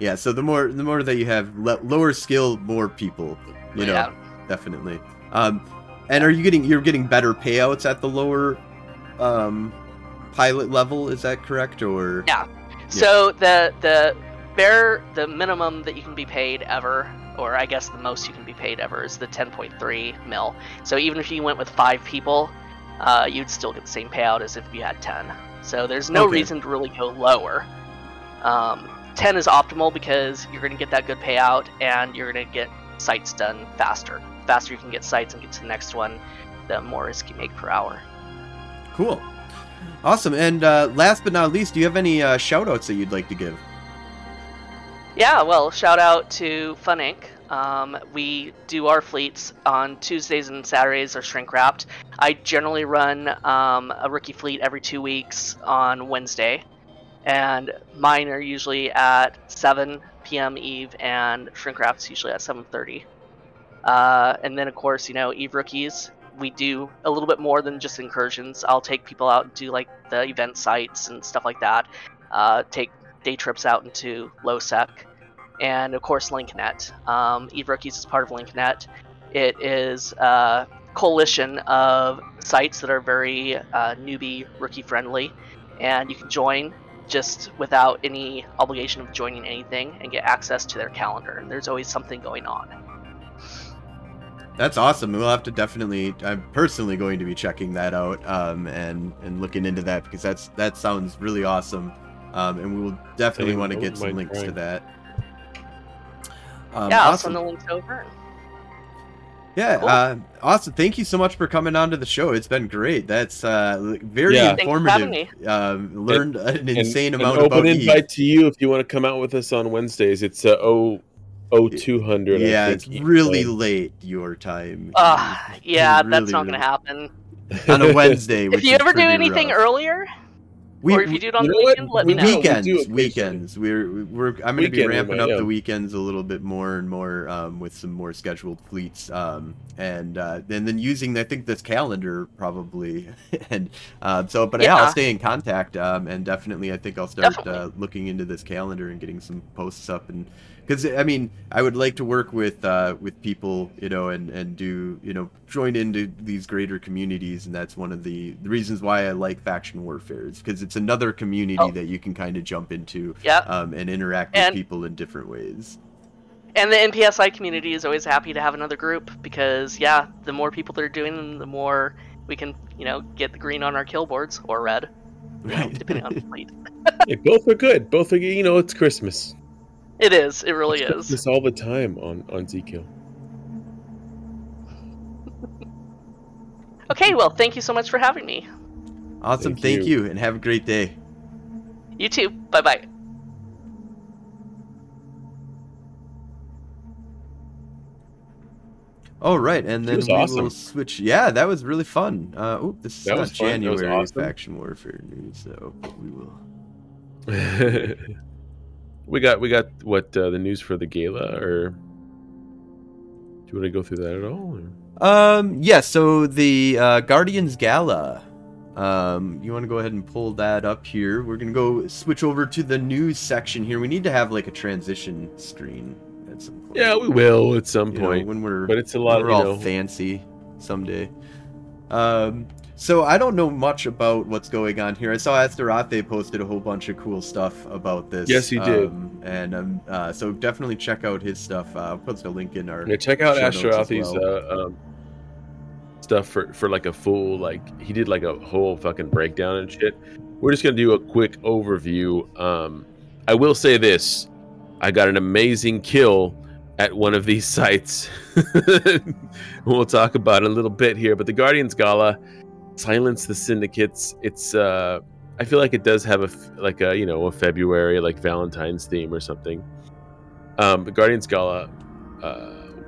Yeah, so the more that you have, lower skill, more people. You know, yeah. Definitely. And are you getting better payouts at the lower pilot level? Is that correct? Or yeah. So the minimum that you can be paid ever, or I guess the most you can be paid ever, is the 10.3 mil. So even if you went with 5 people, you'd still get the same payout as if you had 10. So there's no reason to really go lower. 10 is optimal because you're going to get that good payout and you're going to get sites done faster. The faster you can get sites and get to the next one, the more risk you make per hour. Cool. Awesome. And last but not least, do you have any shout-outs that you'd like to give? Yeah, well, shout out to Fun Inc. We do our fleets on Tuesdays and Saturdays, are shrink wrapped. I generally run a rookie fleet every 2 weeks on Wednesday, and mine are usually at 7 p.m. Eve, and shrink wrapped's usually at 7:30. And then, of course, you know, Eve Rookies. We do a little bit more than just incursions. I'll take people out and do like the event sites and stuff like that. Take day trips out into LOSEC, and of course LinkNet. Eve Rookies is part of LinkNet. It is a coalition of sites that are very newbie, rookie friendly, and you can join just without any obligation of joining anything and get access to their calendar. There's always something going on. That's awesome. We'll have to definitely, I'm personally going to be checking that out and looking into that, because that sounds really awesome. And we will definitely want to get some links to that. Yeah, I'll send the links over. Yeah, cool. Awesome. Thank you so much for coming on to the show. It's been great. That's very informative. Thanks for having me. Learned an insane amount about Eve. An open invite to you if you want to come out with us on Wednesdays. It's 0200. Yeah, I think, it's really late your time. It's really, that's not going to happen. On a Wednesday. If you ever do anything earlier... or if you do it on the weekend, let me know. Weekends. I'm going to be ramping up the weekends a little bit more and more with some more scheduled fleets, and then using I think this calendar probably, and I'll stay in contact, and definitely I think I'll start looking into this calendar and getting some posts up, and because I mean I would like to work with people, you know, and do, you know, join into these greater communities, and that's one of the reasons why I like faction warfare, is because it's another community that you can kind of jump into and interact with people in different ways. And the MPSI community is always happy to have another group, because the more people that are doing them, the more we can, you know, get the green on our kill boards, or red, right, depending on the fleet. Yeah, both are good. Both are, you know, it's Christmas. It is. It really is. This all the time on ZKill. Okay, well, thank you so much for having me. Awesome. Thank you, and have a great day. You too. Bye-bye. All right, and then we will switch. Yeah, that was really fun. This is not January faction warfare news, so we will... We got what the news for the gala, or do you want to go through that at all? Or? So the Guardians Gala. You want to go ahead and pull that up here. We're gonna go switch over to the news section here. We need to have like a transition screen at some point. Yeah, we will at some point, when we're. But it's a lot. We're all fancy someday. So I don't know much about what's going on here. I saw Asterate posted a whole bunch of cool stuff about this. Yes, he did. And so definitely check out his stuff. I'll post a link in our check out Asterathe's stuff for like a full, like he did like a whole fucking breakdown and shit. We're just gonna do a quick overview. I will say this: I got an amazing kill at one of these sites. We'll talk about it in a little bit here, but the Guardians Gala. Silence the syndicates. It's I feel like it does have a you know, a February like Valentine's theme or something. The Guardians Gala.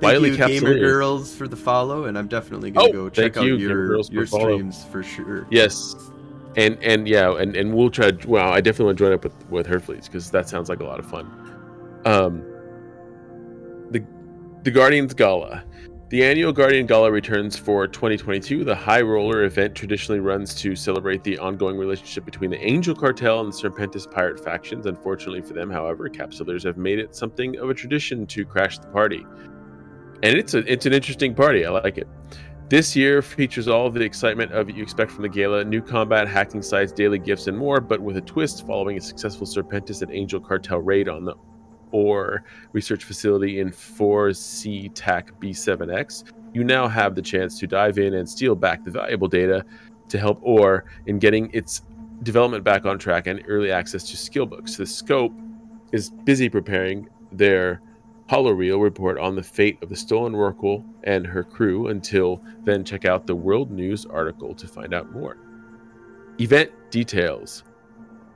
Thank you, Gamer Girls, for the follow, and I'm definitely gonna go check out your streams for sure. Yes, and we'll try. Well, I definitely want to join up with her fleets, because that sounds like a lot of fun. The Guardians Gala. The annual Guardian Gala returns for 2022. The High Roller event traditionally runs to celebrate the ongoing relationship between the Angel Cartel and the Serpentis pirate factions. Unfortunately for them, however, Capsulars have made it something of a tradition to crash the party. And it's an interesting party. I like it. This year features all of the excitement of what you expect from the Gala, new combat, hacking sites, daily gifts, and more, but with a twist following a successful Serpentis and Angel Cartel raid on the or research facility in 4C TAC B7X, you now have the chance to dive in and steal back the valuable data to help OR in getting its development back on track and early access to skill books. The Scope is busy preparing their Holoreel report on the fate of the stolen Oracle and her crew. Until then, check out the World News article to find out more. Event details.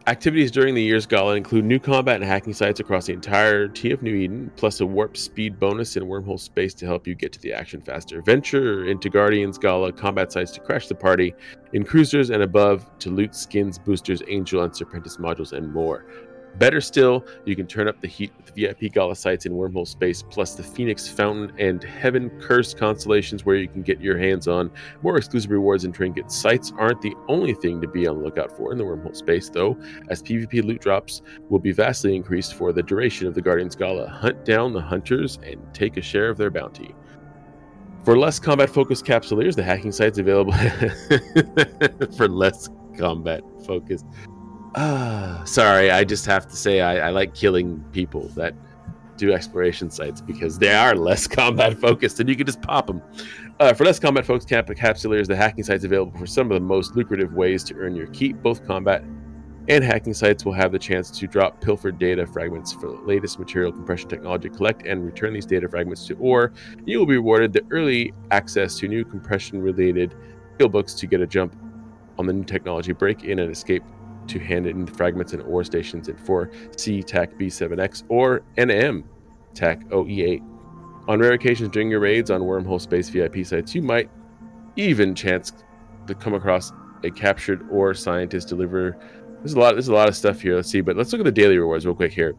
Activities during the year's Gala include new combat and hacking sites across the entirety of New Eden, plus a warp speed bonus in Wormhole Space to help you get to the action faster. Venture into Guardians Gala combat sites to crash the party in cruisers and above to loot skins, boosters, Angel and Serpentis modules, and more. Better still, you can turn up the heat with the VIP Gala sites in Wormhole Space, plus the Phoenix Fountain and Heaven Curse constellations, where you can get your hands on more exclusive rewards and trinkets. Sites aren't the only thing to be on the lookout for in the Wormhole Space, though, as PvP loot drops will be vastly increased for the duration of the Guardians Gala. Hunt down the hunters and take a share of their bounty. For less combat-focused Capsuleers, the hacking sites available for less combat-focused. Sorry, I just have to say I like killing people that do exploration sites because they are less combat focused and you can just pop them. For less combat focused capsuleers, the hacking sites available for some of the most lucrative ways to earn your keep. Both combat and hacking sites will have the chance to drop pilfered data fragments for the latest material compression technology. Collect and return these data fragments to OR. You will be rewarded the early access to new compression related skill books to get a jump on the new technology. Break in and escape to hand in the fragments and ore stations at 4C TAC B7X or NM TAC OE8. On rare occasions during your raids on Wormhole Space VIP sites, you might even chance to come across a captured ore scientist deliver. There's a lot of stuff here. Let's see, but let's look at the daily rewards real quick here.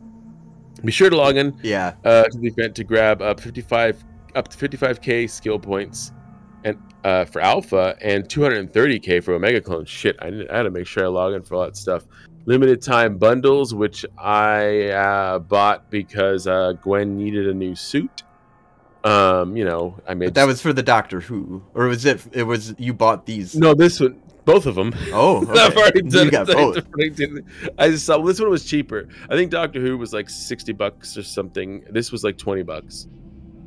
Be sure to log in to the event to grab up to 55k skill points and for Alpha and 230k for Omega Clone. Shit, I had to make sure I log in for all that stuff. Limited time bundles, which I bought because Gwen needed a new suit. But that was for the Doctor Who, or was it? It was you bought these? No, this one, both of them. Oh, okay. I've already done you got both. I just saw this one was cheaper. I think Doctor Who was like $60 or something. This was like $20.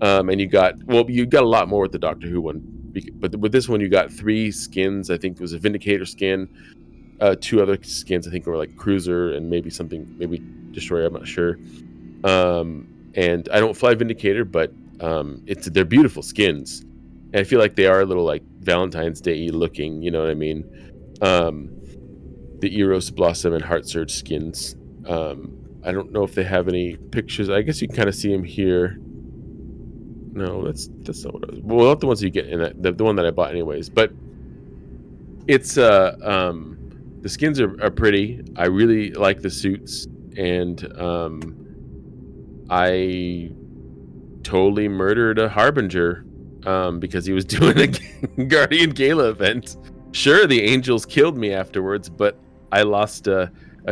And you got a lot more with the Doctor Who one. But with this one, you got 3 skins. I think it was a Vindicator skin, 2 other skins. I think were like Cruiser and maybe Destroyer. I'm not sure. And I don't fly Vindicator, but they're beautiful skins. And I feel like they are a little like Valentine's Day looking. You know what I mean? The Eros Blossom and Heart Surge skins. I don't know if they have any pictures. I guess you can kind of see them here. No, that's not what it was. Well, not the ones you get in that, the one that I bought anyways. But it's the skins are pretty. I really like the suits, and I totally murdered a Harbinger because he was doing a Guardian Gala event. Sure, the Angels killed me afterwards, but I lost a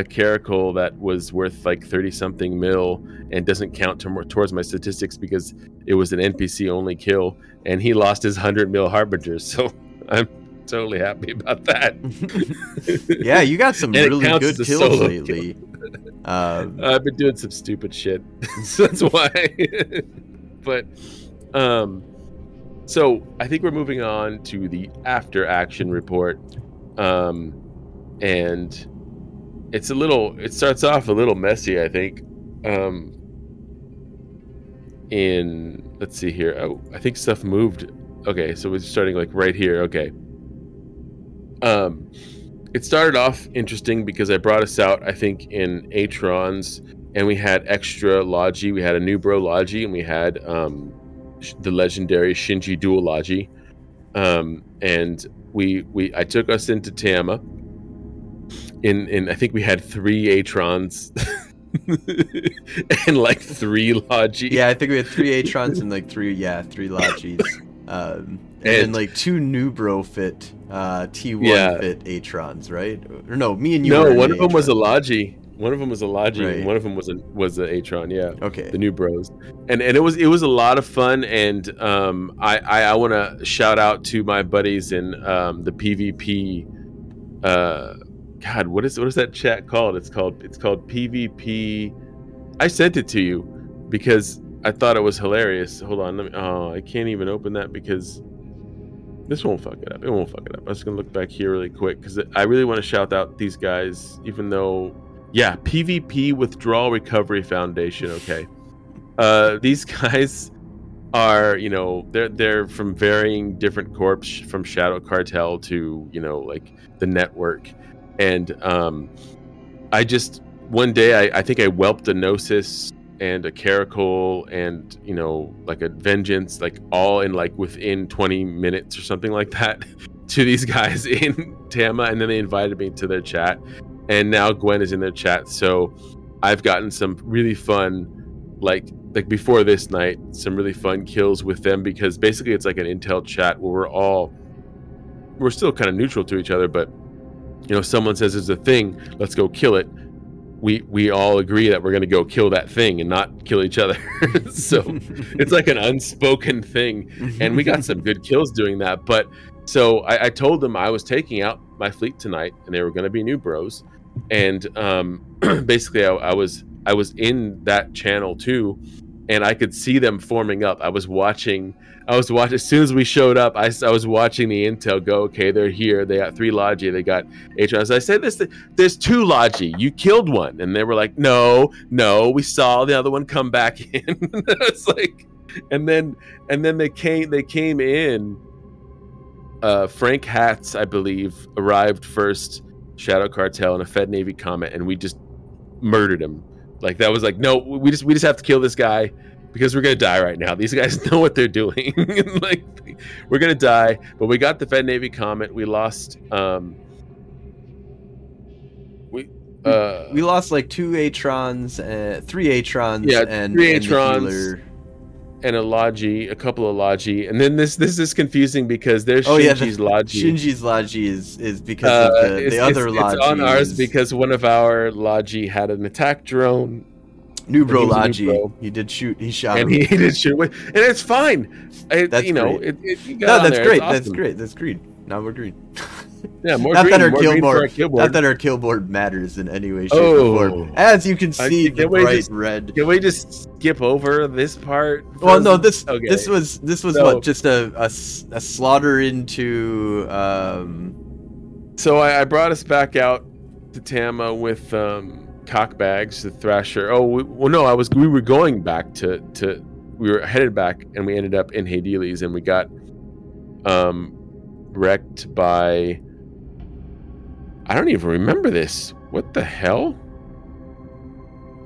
Caracal that was worth like 30-something mil and doesn't count towards my statistics because it was an NPC only kill, and he lost his 100 mil Harbingers. So I'm totally happy about that. Yeah, you got some really good kills lately. I've been doing some stupid shit, so that's why. But so I think we're moving on to the after action report, and it starts off a little messy, I think. Let's see here. Oh, I think stuff moved. Okay, so we're starting like right here. Okay. It started off interesting because I brought us out, I think, in Atron's, and we had extra Logi. We had a new bro Logi, and we had the legendary Shinji dual Logi. And I took us into Tama. I think we had 3 Atrons And like 3 Logi. Yeah, I think we had 3 Atrons and like 3 Logis. And like 2 Nubro fit T1 fit Atrons, right? Or no, me and you. No, one of them was a Logi. One of them was a Logi, right. And one of them was a Atron, yeah. Okay. The new bros, and it was a lot of fun, and I want to shout out to my buddies in the PvP. God, what is that chat called? It's called PvP. I sent it to you because I thought it was hilarious. Hold on, I can't even open that because this won't fuck it up. It won't fuck it up. I'm just gonna look back here really quick because I really want to shout out these guys, even though. Yeah, PvP Withdrawal Recovery Foundation. Okay, these guys are, you know, they're from varying different corps, from Shadow Cartel to, you know, like the Network, and I just one day I think I whelped a Gnosis and a Caracal and, you know, like a Vengeance, like all in like within 20 minutes or something like that to these guys in Tama, and then they invited me to their chat. And now Gwen is in their chat, so I've gotten some really fun, like before this night, some really fun kills with them, because basically it's like an intel chat where we're still kind of neutral to each other, but, you know, someone says there's a thing, let's go kill it. We all agree that we're going to go kill that thing and not kill each other. So it's like an unspoken thing, and we got some good kills doing that. But so I told them I was taking out my fleet tonight, and they were going to be new bros. And basically I was in that channel too, and I could see them forming up. I was watching as soon as we showed up. I was watching the intel go, okay, they're here, they got 3 Logi, they got Atrons. I said, there's 2 Logi, you killed one. And they were like, no, we saw the other one come back in. It's like, and then they came in. Frank Hatz, I believe, arrived first, Shadow Cartel, and a Fed Navy Comet, and we just murdered him. Like, that was like, no, we just have to kill this guy because we're gonna die right now. These guys know what they're doing. Like, we're gonna die. But we got the Fed Navy Comet. We lost we lost like 2 Atrons, 3 Atrons, and 3 Atrons and a Logi, a couple of Logi. And then this is confusing because there's Shinji's Logi. Shinji's Logi is because of the other Logi. It's on ours because one of our Logi had an attack drone. Nubro Logi. Nubro. He shot him. He did shoot. And it's fine. That's great. Awesome. That's greed. Now we're greed. Yeah, more not green, that our more kill green board, kill board. Not that our kill board matters in any way, shape, or form. As you can see, the bright red. Can we just skip over this part? Well, no. This was what, just a slaughter into. So I brought us back out to Tama with cockbags, the Thrasher. We were headed back, and we ended up in Hadeles, and we got wrecked by. I don't even remember this. What the hell?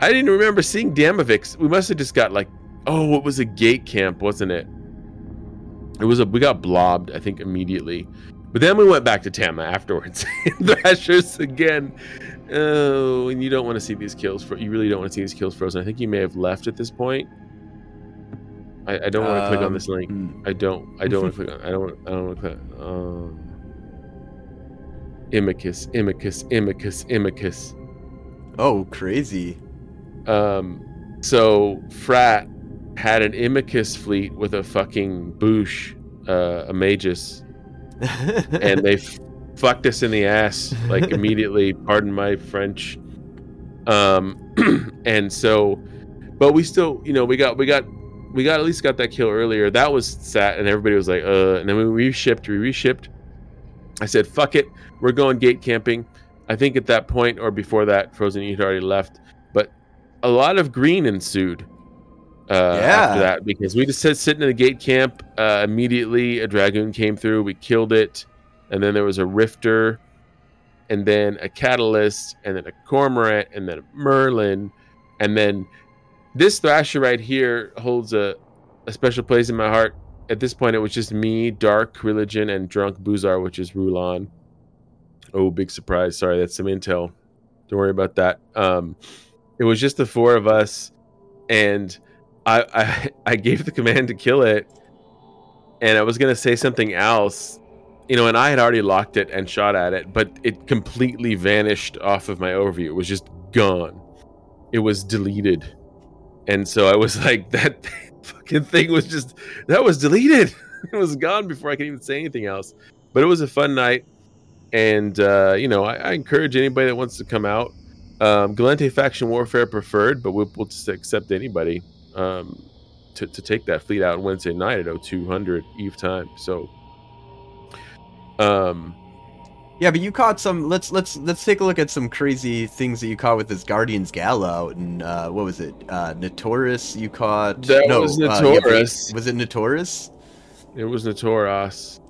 I didn't remember seeing Damovix. We must have just got like, it was a gate camp, wasn't it? We got blobbed, I think, immediately. But then we went back to Tama afterwards. Thrashers again. Oh, and you don't want to see these kills. You really don't want to see these kills frozen. I think you may have left at this point. I don't want to click on this link. I don't want to click on. I don't want to click. Imicus, Imicus, Imicus, Imicus. Oh, crazy. So Frat had an Imicus fleet with a fucking Boosh, a Magus, and they fucked us in the ass, like, immediately. Pardon my French. And so, but we still, you know, we got at least got that kill earlier. That was sat, and everybody was like, and then we reshipped. I said, fuck it, we're going gate camping. I think at that point, or before that, Frozen Eat had already left, but a lot of green ensued after that, because we just sitting in the gate camp. Immediately a Dragoon came through, we killed it, and then there was a Rifter, and then a Catalyst, and then a Cormorant, and then a Merlin, and then this Thrasher right here holds a special place in my heart. At this point, it was just me, Dark Religion, and Drunk Buzar, which is Rulon. Oh, big surprise. Sorry, that's some intel. Don't worry about that. It was just the four of us, and I gave the command to kill it, and I was gonna say something else, you know, and I had already locked it and shot at it, but it completely vanished off of my overview. It was just gone. It was deleted. And so I was like, that fucking thing was just, that was deleted. It was gone before I could even say anything else. But it was a fun night. And, you know, I encourage anybody that wants to come out. Galente Faction Warfare preferred, but we'll just accept anybody to take that fleet out Wednesday night at 0200 Eve time. So, yeah, but you caught some. Let's take a look at some crazy things that you caught with this Guardians Gala out in what was it? Notorous. You caught that was Notorous. Was it Notorous? It was Notorous.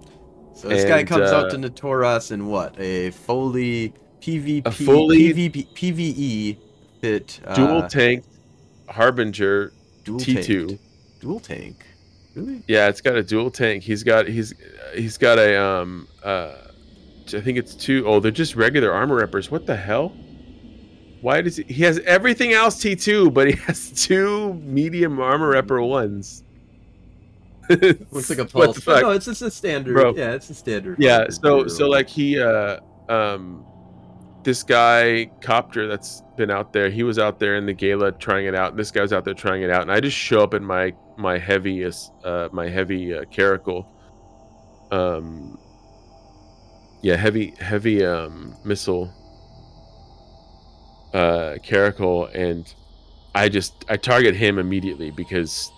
So this guy comes out to Notorous in what? A fully PvE fit dual tank Harbinger T2. Dual tank. Really? Yeah, it's got a dual tank. He's got a I think it's two. Oh, they're just regular armor reppers. What the hell? Why does he has everything else T2, but he has two medium armor repper ones. Looks like a pulse. No, it's just a standard. Bro. Yeah, it's a standard. Yeah, so like he this guy Copter that's been out there, he was out there in the gala trying it out, and this guy's out there trying it out, and I just show up in my heaviest my heavy Caracal. Yeah, heavy missile Caracal, and I target him immediately because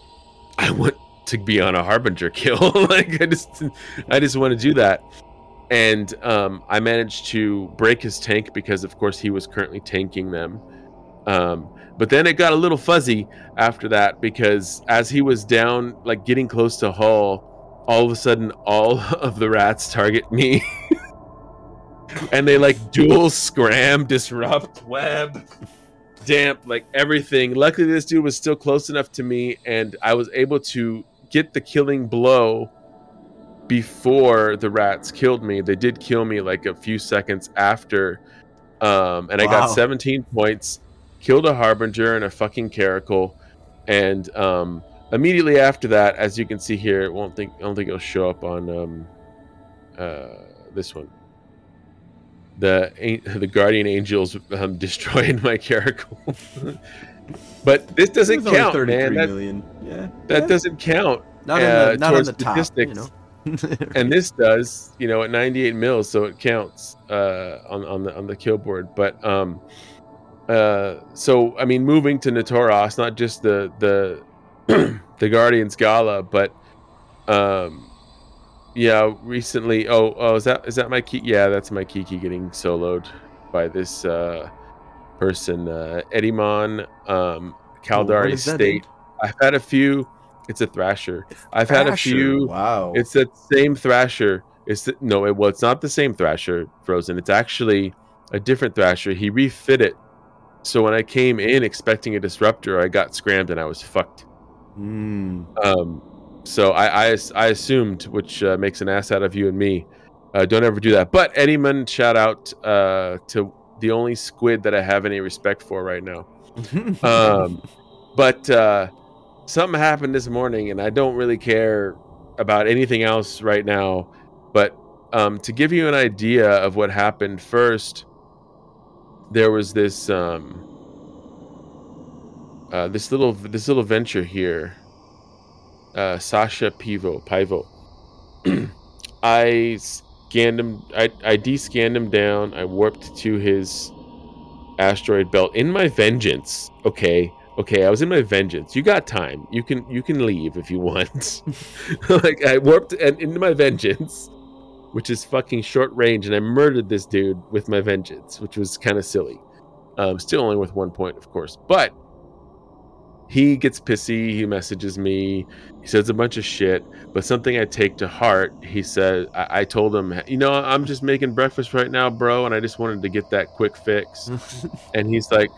I want to be on a Harbinger kill. Like I just want to do that, and I managed to break his tank because of course he was currently tanking them. But then it got a little fuzzy after that because as he was down, like getting close to hull, all of a sudden all of the rats target me. And they like dual scram, disrupt, web, damp, like everything. Luckily this dude was still close enough to me and I was able to get the killing blow before the rats killed me. They did kill me like a few seconds after. And wow. I got 17 points, killed a Harbinger and a fucking Caracal. And immediately after that, as you can see here, I don't think it'll show up on this one. The Guardian Angels destroyed my Caracal. But this doesn't count, man. That doesn't count. Not on the statistics. Top, you know? And this does, you know, at 98 mils, so it counts on the kill board. But so I mean, moving to Notorous, not just the the Guardians Gala, but yeah, recently. Oh, is that my key? Yeah, that's my Kiki getting soloed by this person, Edimon, Caldari State. I've had a few. It's a Thrasher. I've had a few. Wow. It's that same Thrasher. It's not the same Thrasher, Frozen. It's actually a different Thrasher. He refit it. So when I came in expecting a disruptor, I got scrammed and I was fucked. So I assumed, which makes an ass out of you and me. Don't ever do that. But Edimon, shout out to the only squid that I have any respect for right now. But something happened this morning, and I don't really care about anything else right now. But to give you an idea of what happened first, there was this this little venture here. Sasha Pivo. I scanned him. I de-scanned him down. I warped to his asteroid belt in my Vengeance. Okay. I was in my Vengeance. You got time. You can leave if you want. Like I warped and into my Vengeance, which is fucking short range, and I murdered this dude with my Vengeance, which was kind of silly. Still only worth 1 point, of course, but. He gets pissy, he messages me, he says a bunch of shit, but something I take to heart, he said, I told him, you know, I'm just making breakfast right now, bro, and I just wanted to get that quick fix. And he's like,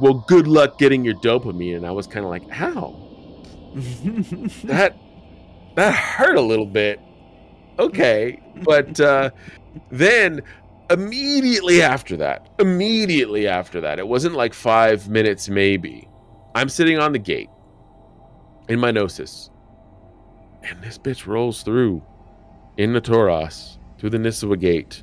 well, good luck getting your dopamine. And I was kind of like, ow. that hurt a little bit. Okay. But then Immediately after that, it wasn't like 5 minutes maybe, I'm sitting on the gate in my Gnosis, and this bitch rolls through in the Tauros through the Nisswa gate,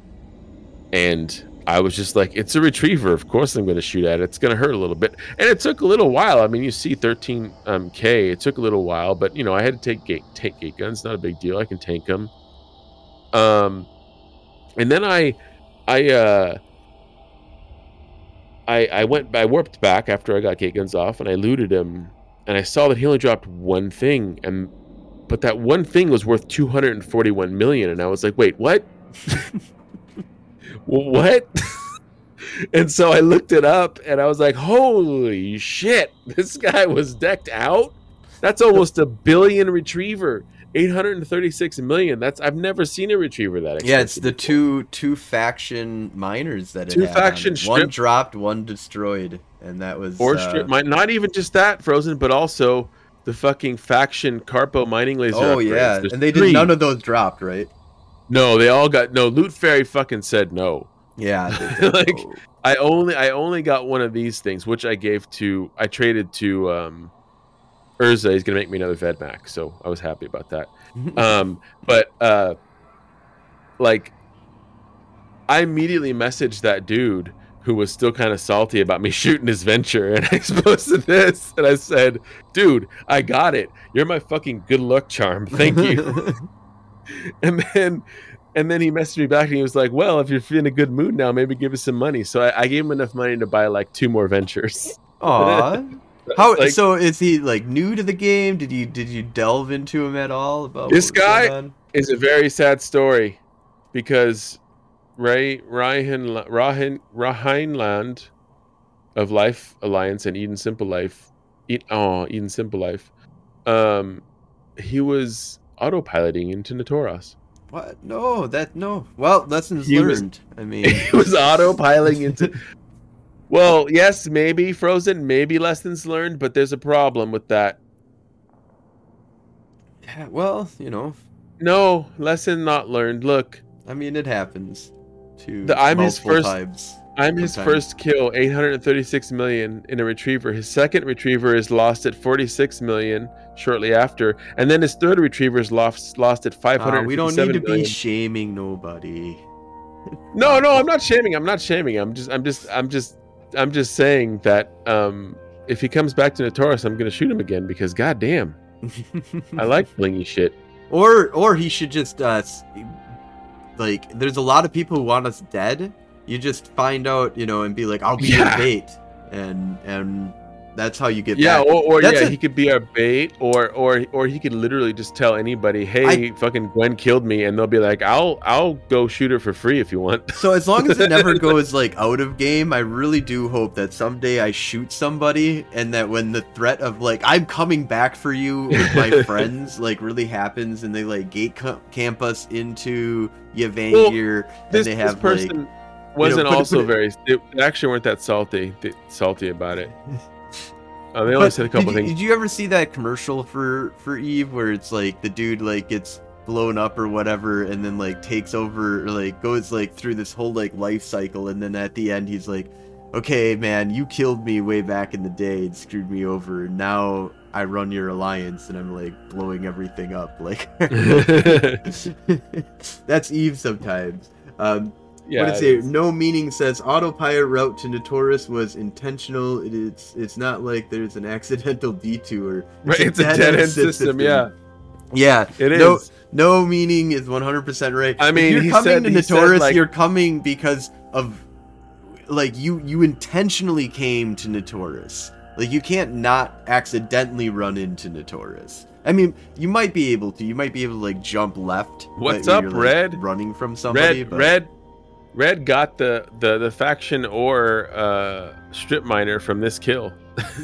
and I was just like, it's a retriever, of course I'm going to shoot at it, it's going to hurt a little bit. And it took a little while. I mean, you see 13 K, it took a little while, but you know, I had to take gate guns, not a big deal, I can tank them. And then I warped back after I got gate guns off, and I looted him, and I saw that he only dropped one thing, but that one thing was worth 241 million, and I was like, wait, what? What? And so I looked it up, and I was like, holy shit, this guy was decked out? That's almost a billion retriever. 836 million. That's, I've never seen a retriever that expensive. Yeah, it's the two faction miners that it two had faction on it. Strip. One dropped, one destroyed, and that was strip mine. Not even just that, Frozen, but also the fucking faction Carpo mining laser. Oh upgrades. Yeah, there's and they three. Did none of those dropped, right? No, they all got no. Loot Fairy fucking said no. Yeah, they did. Like no. I only got one of these things, which I traded to. Urza is going to make me another VedMac, so I was happy about that. But I immediately messaged that dude who was still kind of salty about me shooting his venture, and I posted this, and I said, dude, I got it. You're my fucking good luck charm. Thank you. And then he messaged me back, and he was like, well, if you're in a good mood now, maybe give us some money. So I gave him enough money to buy, like, 2 more ventures. Aww. How like, so? Is he like new to the game? Did you delve into him at all? About this guy is a very sad story, because Rahinland of Life Alliance and Eden Simple Life, he was autopiloting into Natoras. What? No, that no. Well, lessons he learned. He was autopiloting into. Well, yes, maybe, Frozen, maybe lessons learned, but there's a problem with that. Yeah, well, you know. No, lesson not learned. Look. I mean, it happens to multiple times. I'm his first kill, 836 million in a retriever. His second retriever is lost at 46 million shortly after. And then his third retriever is lost at 557 million. We don't need to be shaming nobody. No, I'm not shaming. I'm just saying that if he comes back to Natoras, I'm going to shoot him again, because goddamn, I like blingy shit. Or he should just there's a lot of people who want us dead. You just find out, you know, and be like, I'll be your bait, and that's how you get. Yeah, back. He could be our bait, or he could literally just tell anybody, hey, fucking Gwen killed me, and they'll be like, I'll go shoot her for free if you want. So as long as it never goes like out of game, I really do hope that someday I shoot somebody, and that when the threat of like I'm coming back for you with my friends like really happens, and they like gate camp us into Yavangir, and they have this person they actually weren't that salty about it. They only said a couple things. Did you ever see that commercial for Eve where it's like the dude like gets blown up or whatever, and then like takes over, or like goes like through this whole like life cycle, and then at the end he's like, okay man, you killed me way back in the day and screwed me over, now I run your alliance and I'm like blowing everything up like that's Eve sometimes. Yeah, what it No Meaning says, autopilot route to Natoras was intentional. It's not like there's an accidental detour. Right, it's a dead-end system, yeah. Yeah, it is. No Meaning is 100% right. I mean, if you're coming to Natoras, you're coming because of, like, you intentionally came to Natoras. Like, you can't not accidentally run into Natoras. I mean, you might be able to. You might be able to, like, jump left. What's up, like, Red? Running from somebody. Red got the faction or strip miner from this kill.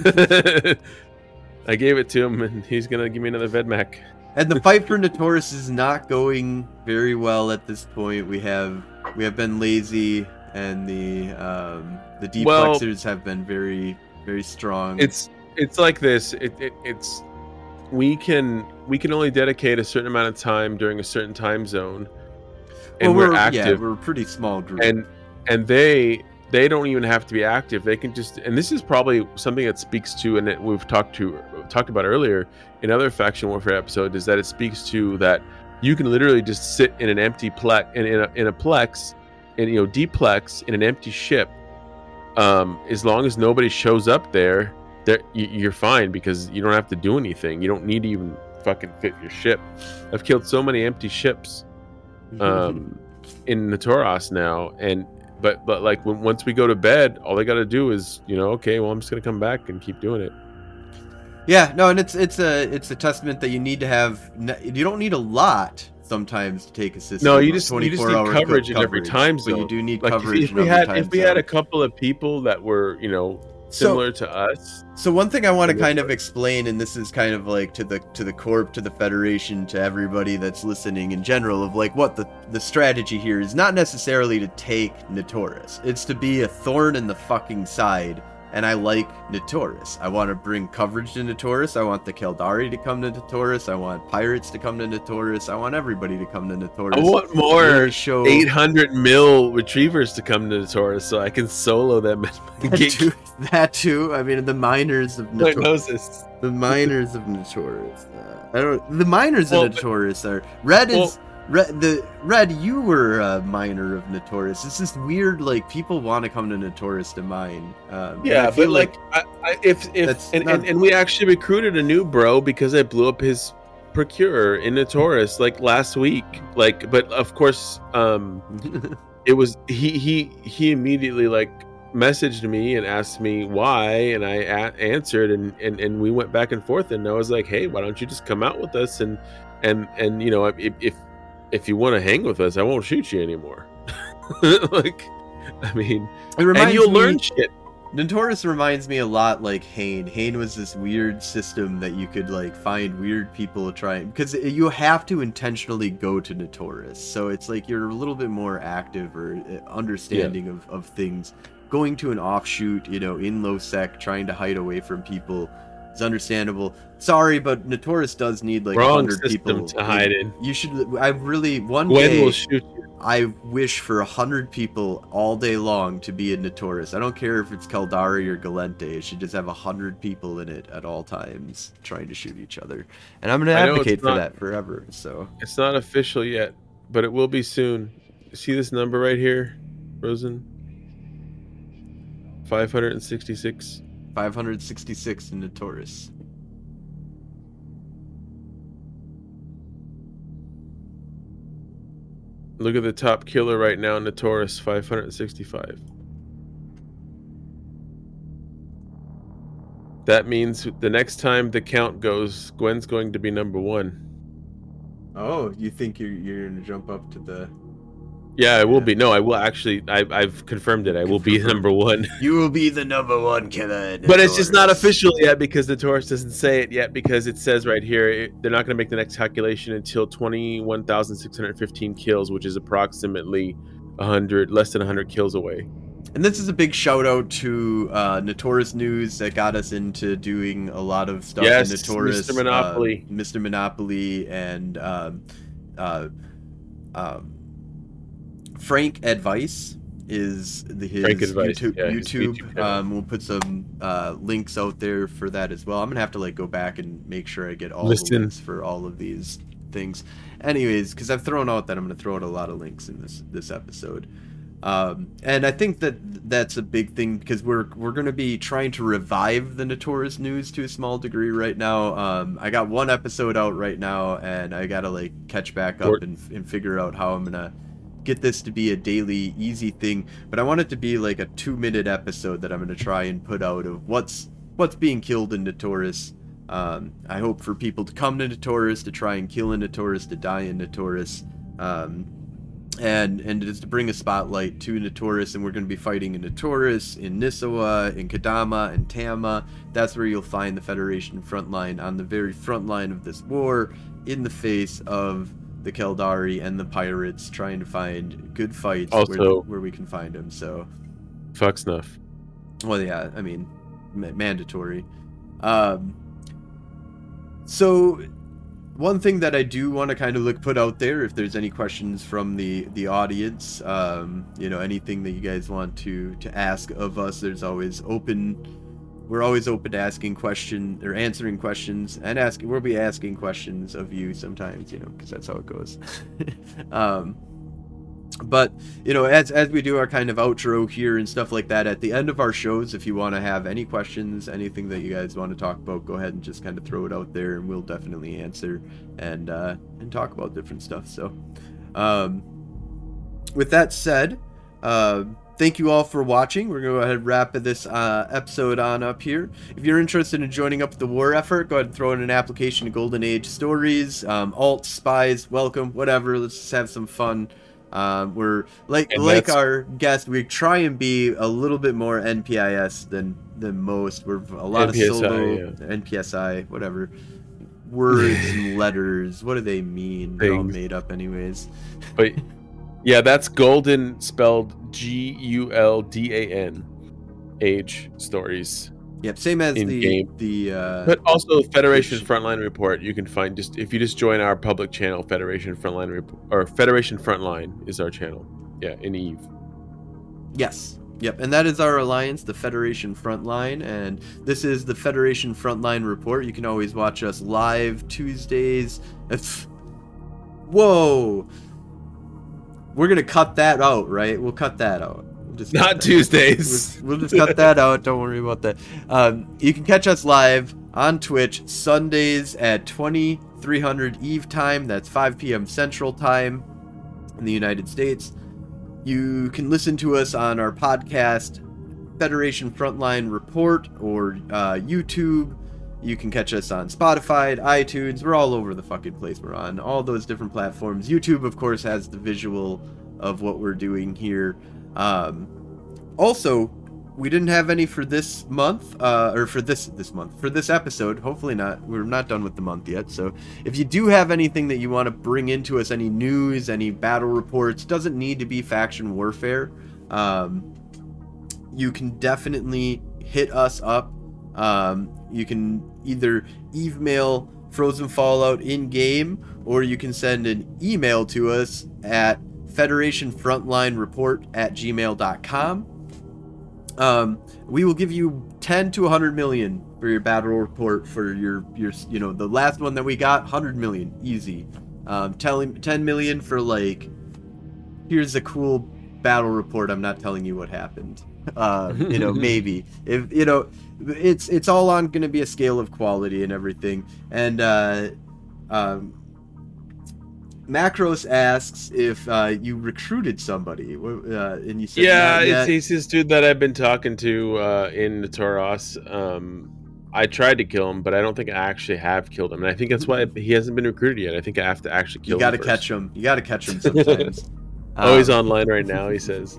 I gave it to him, and he's going to give me another VedMac. And the fight for Natoras is not going very well at this point. We have been lazy, and the Deplexers have been very, very strong. It's like this. It's we can only dedicate a certain amount of time during a certain time zone and well, we're active. Yeah, we're a pretty small group, and they don't even have to be active. They can just, and this is probably something that speaks to, and that we've talked about earlier in other faction warfare episodes, is that it speaks to that you can literally just sit in an empty plex, in a plex, and deplex in an empty ship. As long as nobody shows up there, you're fine, because you don't have to do anything. You don't need to even fucking fit your ship. I've killed so many empty ships in the Tauros now, but like once we go to bed, all I got to do is okay, well, I'm just gonna come back and keep doing it. Yeah, no, and it's a testament that you need to have. You don't need a lot sometimes to take a system. No, you just need coverage in every time zone. But you do need coverage. If we had a couple of people that were similar to us. So one thing I want to kind of explain, and this is kind of like to the corp, to the Federation, to everybody that's listening in general, of like what the strategy here is not necessarily to take Notorious. It's to be a thorn in the fucking side. And I like Notorious. I want to bring coverage to Notorious. I want the Keldari to come to Notorious. I want pirates to come to Notorious. I want everybody to come to Notorious. I want more 800 mil retrievers to come to Notorious so I can solo them. That too. I mean, the miners of Notorious. The miners of Notorious. The miners of Notorious are... Red, you were a miner of Notorious. It's just weird, like people want to come to Notorious to mine. Yeah, but we actually recruited a new bro because I blew up his procurer in Notorious last week. But of course, it was he immediately messaged me and asked me why, and I answered, and we went back and forth, and I was like, hey, why don't you just come out with us and if you want to hang with us, I won't shoot you anymore. Learn shit. Notorious reminds me a lot like Hain. Hain was this weird system that you could find weird people trying, because you have to intentionally go to Notorious. So it's like you're a little bit more active or understanding of things. Going to an offshoot, in low sec, trying to hide away from people. It's understandable. Sorry, but Notorious does need 100 people to hide in. You should. I really Gwen will shoot you. I wish for 100 people all day long to be in Notorious. I don't care if it's Keldari or Galente. It should just have 100 people in it at all times, trying to shoot each other. And I'm going to advocate for that forever. So it's not official yet, but it will be soon. See this number right here, Rosen? 566. 566 in Notorious. Look at the top killer right now in Notorious, 565. That means the next time the count goes, Gwen's going to be #1. Oh, you think you're gonna jump up to the... Yeah, I will be. No, I will actually. I've confirmed it. I will be #1. You will be the #1 killer. But it's just not official yet because Notorious doesn't say it yet, because it says right here they're not going to make the next calculation until 21,615 kills, which is approximately 100, less than 100 kills away. And this is a big shout out to Notorious News that got us into doing a lot of stuff. Yes, in Notorious, Mr. Monopoly, and Frank Advice is his Advice. YouTube. We'll put some links out there for that as well. I'm gonna have to go back and make sure I get all the links for all of these things. Anyways, because I've thrown out that I'm gonna throw out a lot of links in this episode, and I think that's a big thing, because we're gonna be trying to revive the Notorious News to a small degree right now. I got one episode out right now, and I gotta catch back up and figure out how I'm gonna get this to be a daily easy thing. But I want it to be a 2-minute episode that I'm going to try and put out of what's being killed in Notorious. I hope for people to come to Notorious, to try and kill in Notorious, to die in Notorious, and just to bring a spotlight to Notorious. And we're going to be fighting in Notorious, in Nissawa, in Kadama, and Tama. That's where you'll find the Federation frontline, on the very front line of this war, in the face of the Keldari and the pirates, trying to find good fights also, where we can find them. So fuck snuff. Well, yeah, I mean, mandatory. So One thing that I do want to kind of put out there, if there's any questions from the audience, you know, anything that you guys want to ask of us, there's always open. We're always open to asking questions or answering questions, and we'll be asking questions of you sometimes, you know, because that's how it goes. But, you know, as we do our kind of outro here and stuff like that, at the end of our shows, if you want to have any questions, anything that you guys want to talk about, go ahead and just kind of throw it out there, and we'll definitely answer and talk about different stuff. So, with that said, thank you all for watching. We're going to go ahead and wrap this episode on up here. If you're interested in joining up the war effort, go ahead and throw in an application to Golden Age Stories, alt, spies, welcome, whatever. Let's just have some fun. We're like our guest, we try and be a little bit more NPIS than most. We're a lot NPSI, of solo, yeah. NPSI, whatever. Words and letters, what do they mean? They're all made up anyways. But... yeah, that's Golden, spelled G-U-L-D-A-N, Age Stories. Yep, same as but also Federation Frontline Report. You can find if you just join our public channel, Federation Frontline Report, or Federation Frontline is our channel. Yeah, in Eve. Yes. Yep, and that is our alliance, the Federation Frontline, and this is the Federation Frontline Report. You can always watch us live Tuesdays. Whoa. We're going to cut that out, right? We'll cut that out. Not Tuesdays. We'll just cut that out. Don't worry about that. You can catch us live on Twitch Sundays at 2300 Eve time. That's 5 p.m. Central time in the United States. You can listen to us on our podcast, Federation Frontline Report, or YouTube. You can catch us on Spotify, iTunes. We're all over the fucking place. We're on all those different platforms. YouTube, of course, has the visual of what we're doing here. Also, we didn't have any for this month, or for this month, for this episode. Hopefully not. We're not done with the month yet. So if you do have anything that you want to bring into us, any news, any battle reports, doesn't need to be faction warfare. You can definitely hit us up. You can either email Frozen Fallout in game, or you can send an email to us at federationfrontlinereport@gmail.com. We will give you 10 to 100 million for your battle report, for your you know, the last one that we got, 100 million easy. Telling 10 million for like, here's a cool battle report, I'm not telling you what happened. You know, maybe if you know, it's all on going to be a scale of quality and everything. And Macros asks if you recruited somebody, and you said yeah, it's this dude that I've been talking to in the Tauros. I tried to kill him, but I don't think I actually have killed him, and I think that's why he hasn't been recruited yet. I think I have to actually kill him. You got to catch him sometimes. Oh, he's online right now, he says.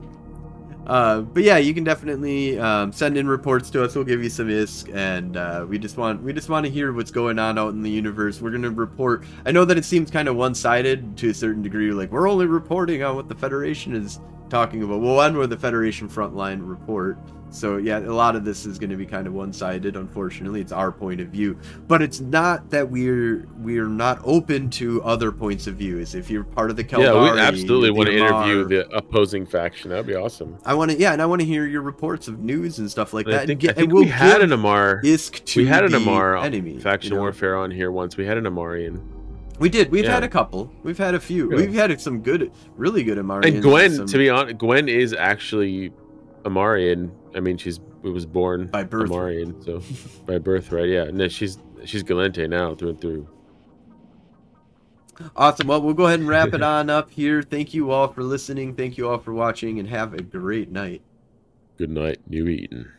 But yeah, you can definitely send in reports to us. We'll give you some ISK, and we just want to hear what's going on out in the universe. We're gonna report. I know that it seems kind of one-sided to a certain degree. Like we're only reporting on what the Federation is talking about. Well, one, we're the Federation Frontline Report. So yeah, a lot of this is going to be kind of one-sided. Unfortunately, it's our point of view. But it's not that we're not open to other points of views. If you're part of the Keldari, yeah, we absolutely want to interview the opposing faction. That'd be awesome. I want to hear your reports of news and stuff like that. We had an Amar faction warfare on here once. We had an Amarian. We did. We've had a couple. We've had a few. Yeah. We've had some good, really good Amarians. And Gwen, to be honest, Gwen is actually Amarian. I mean, was born by birth, Amarian, so by birthright, yeah. No, she's Galente now through and through. Awesome. Well, we'll go ahead and wrap it on up here. Thank you all for listening. Thank you all for watching, and have a great night. Good night, New Eden.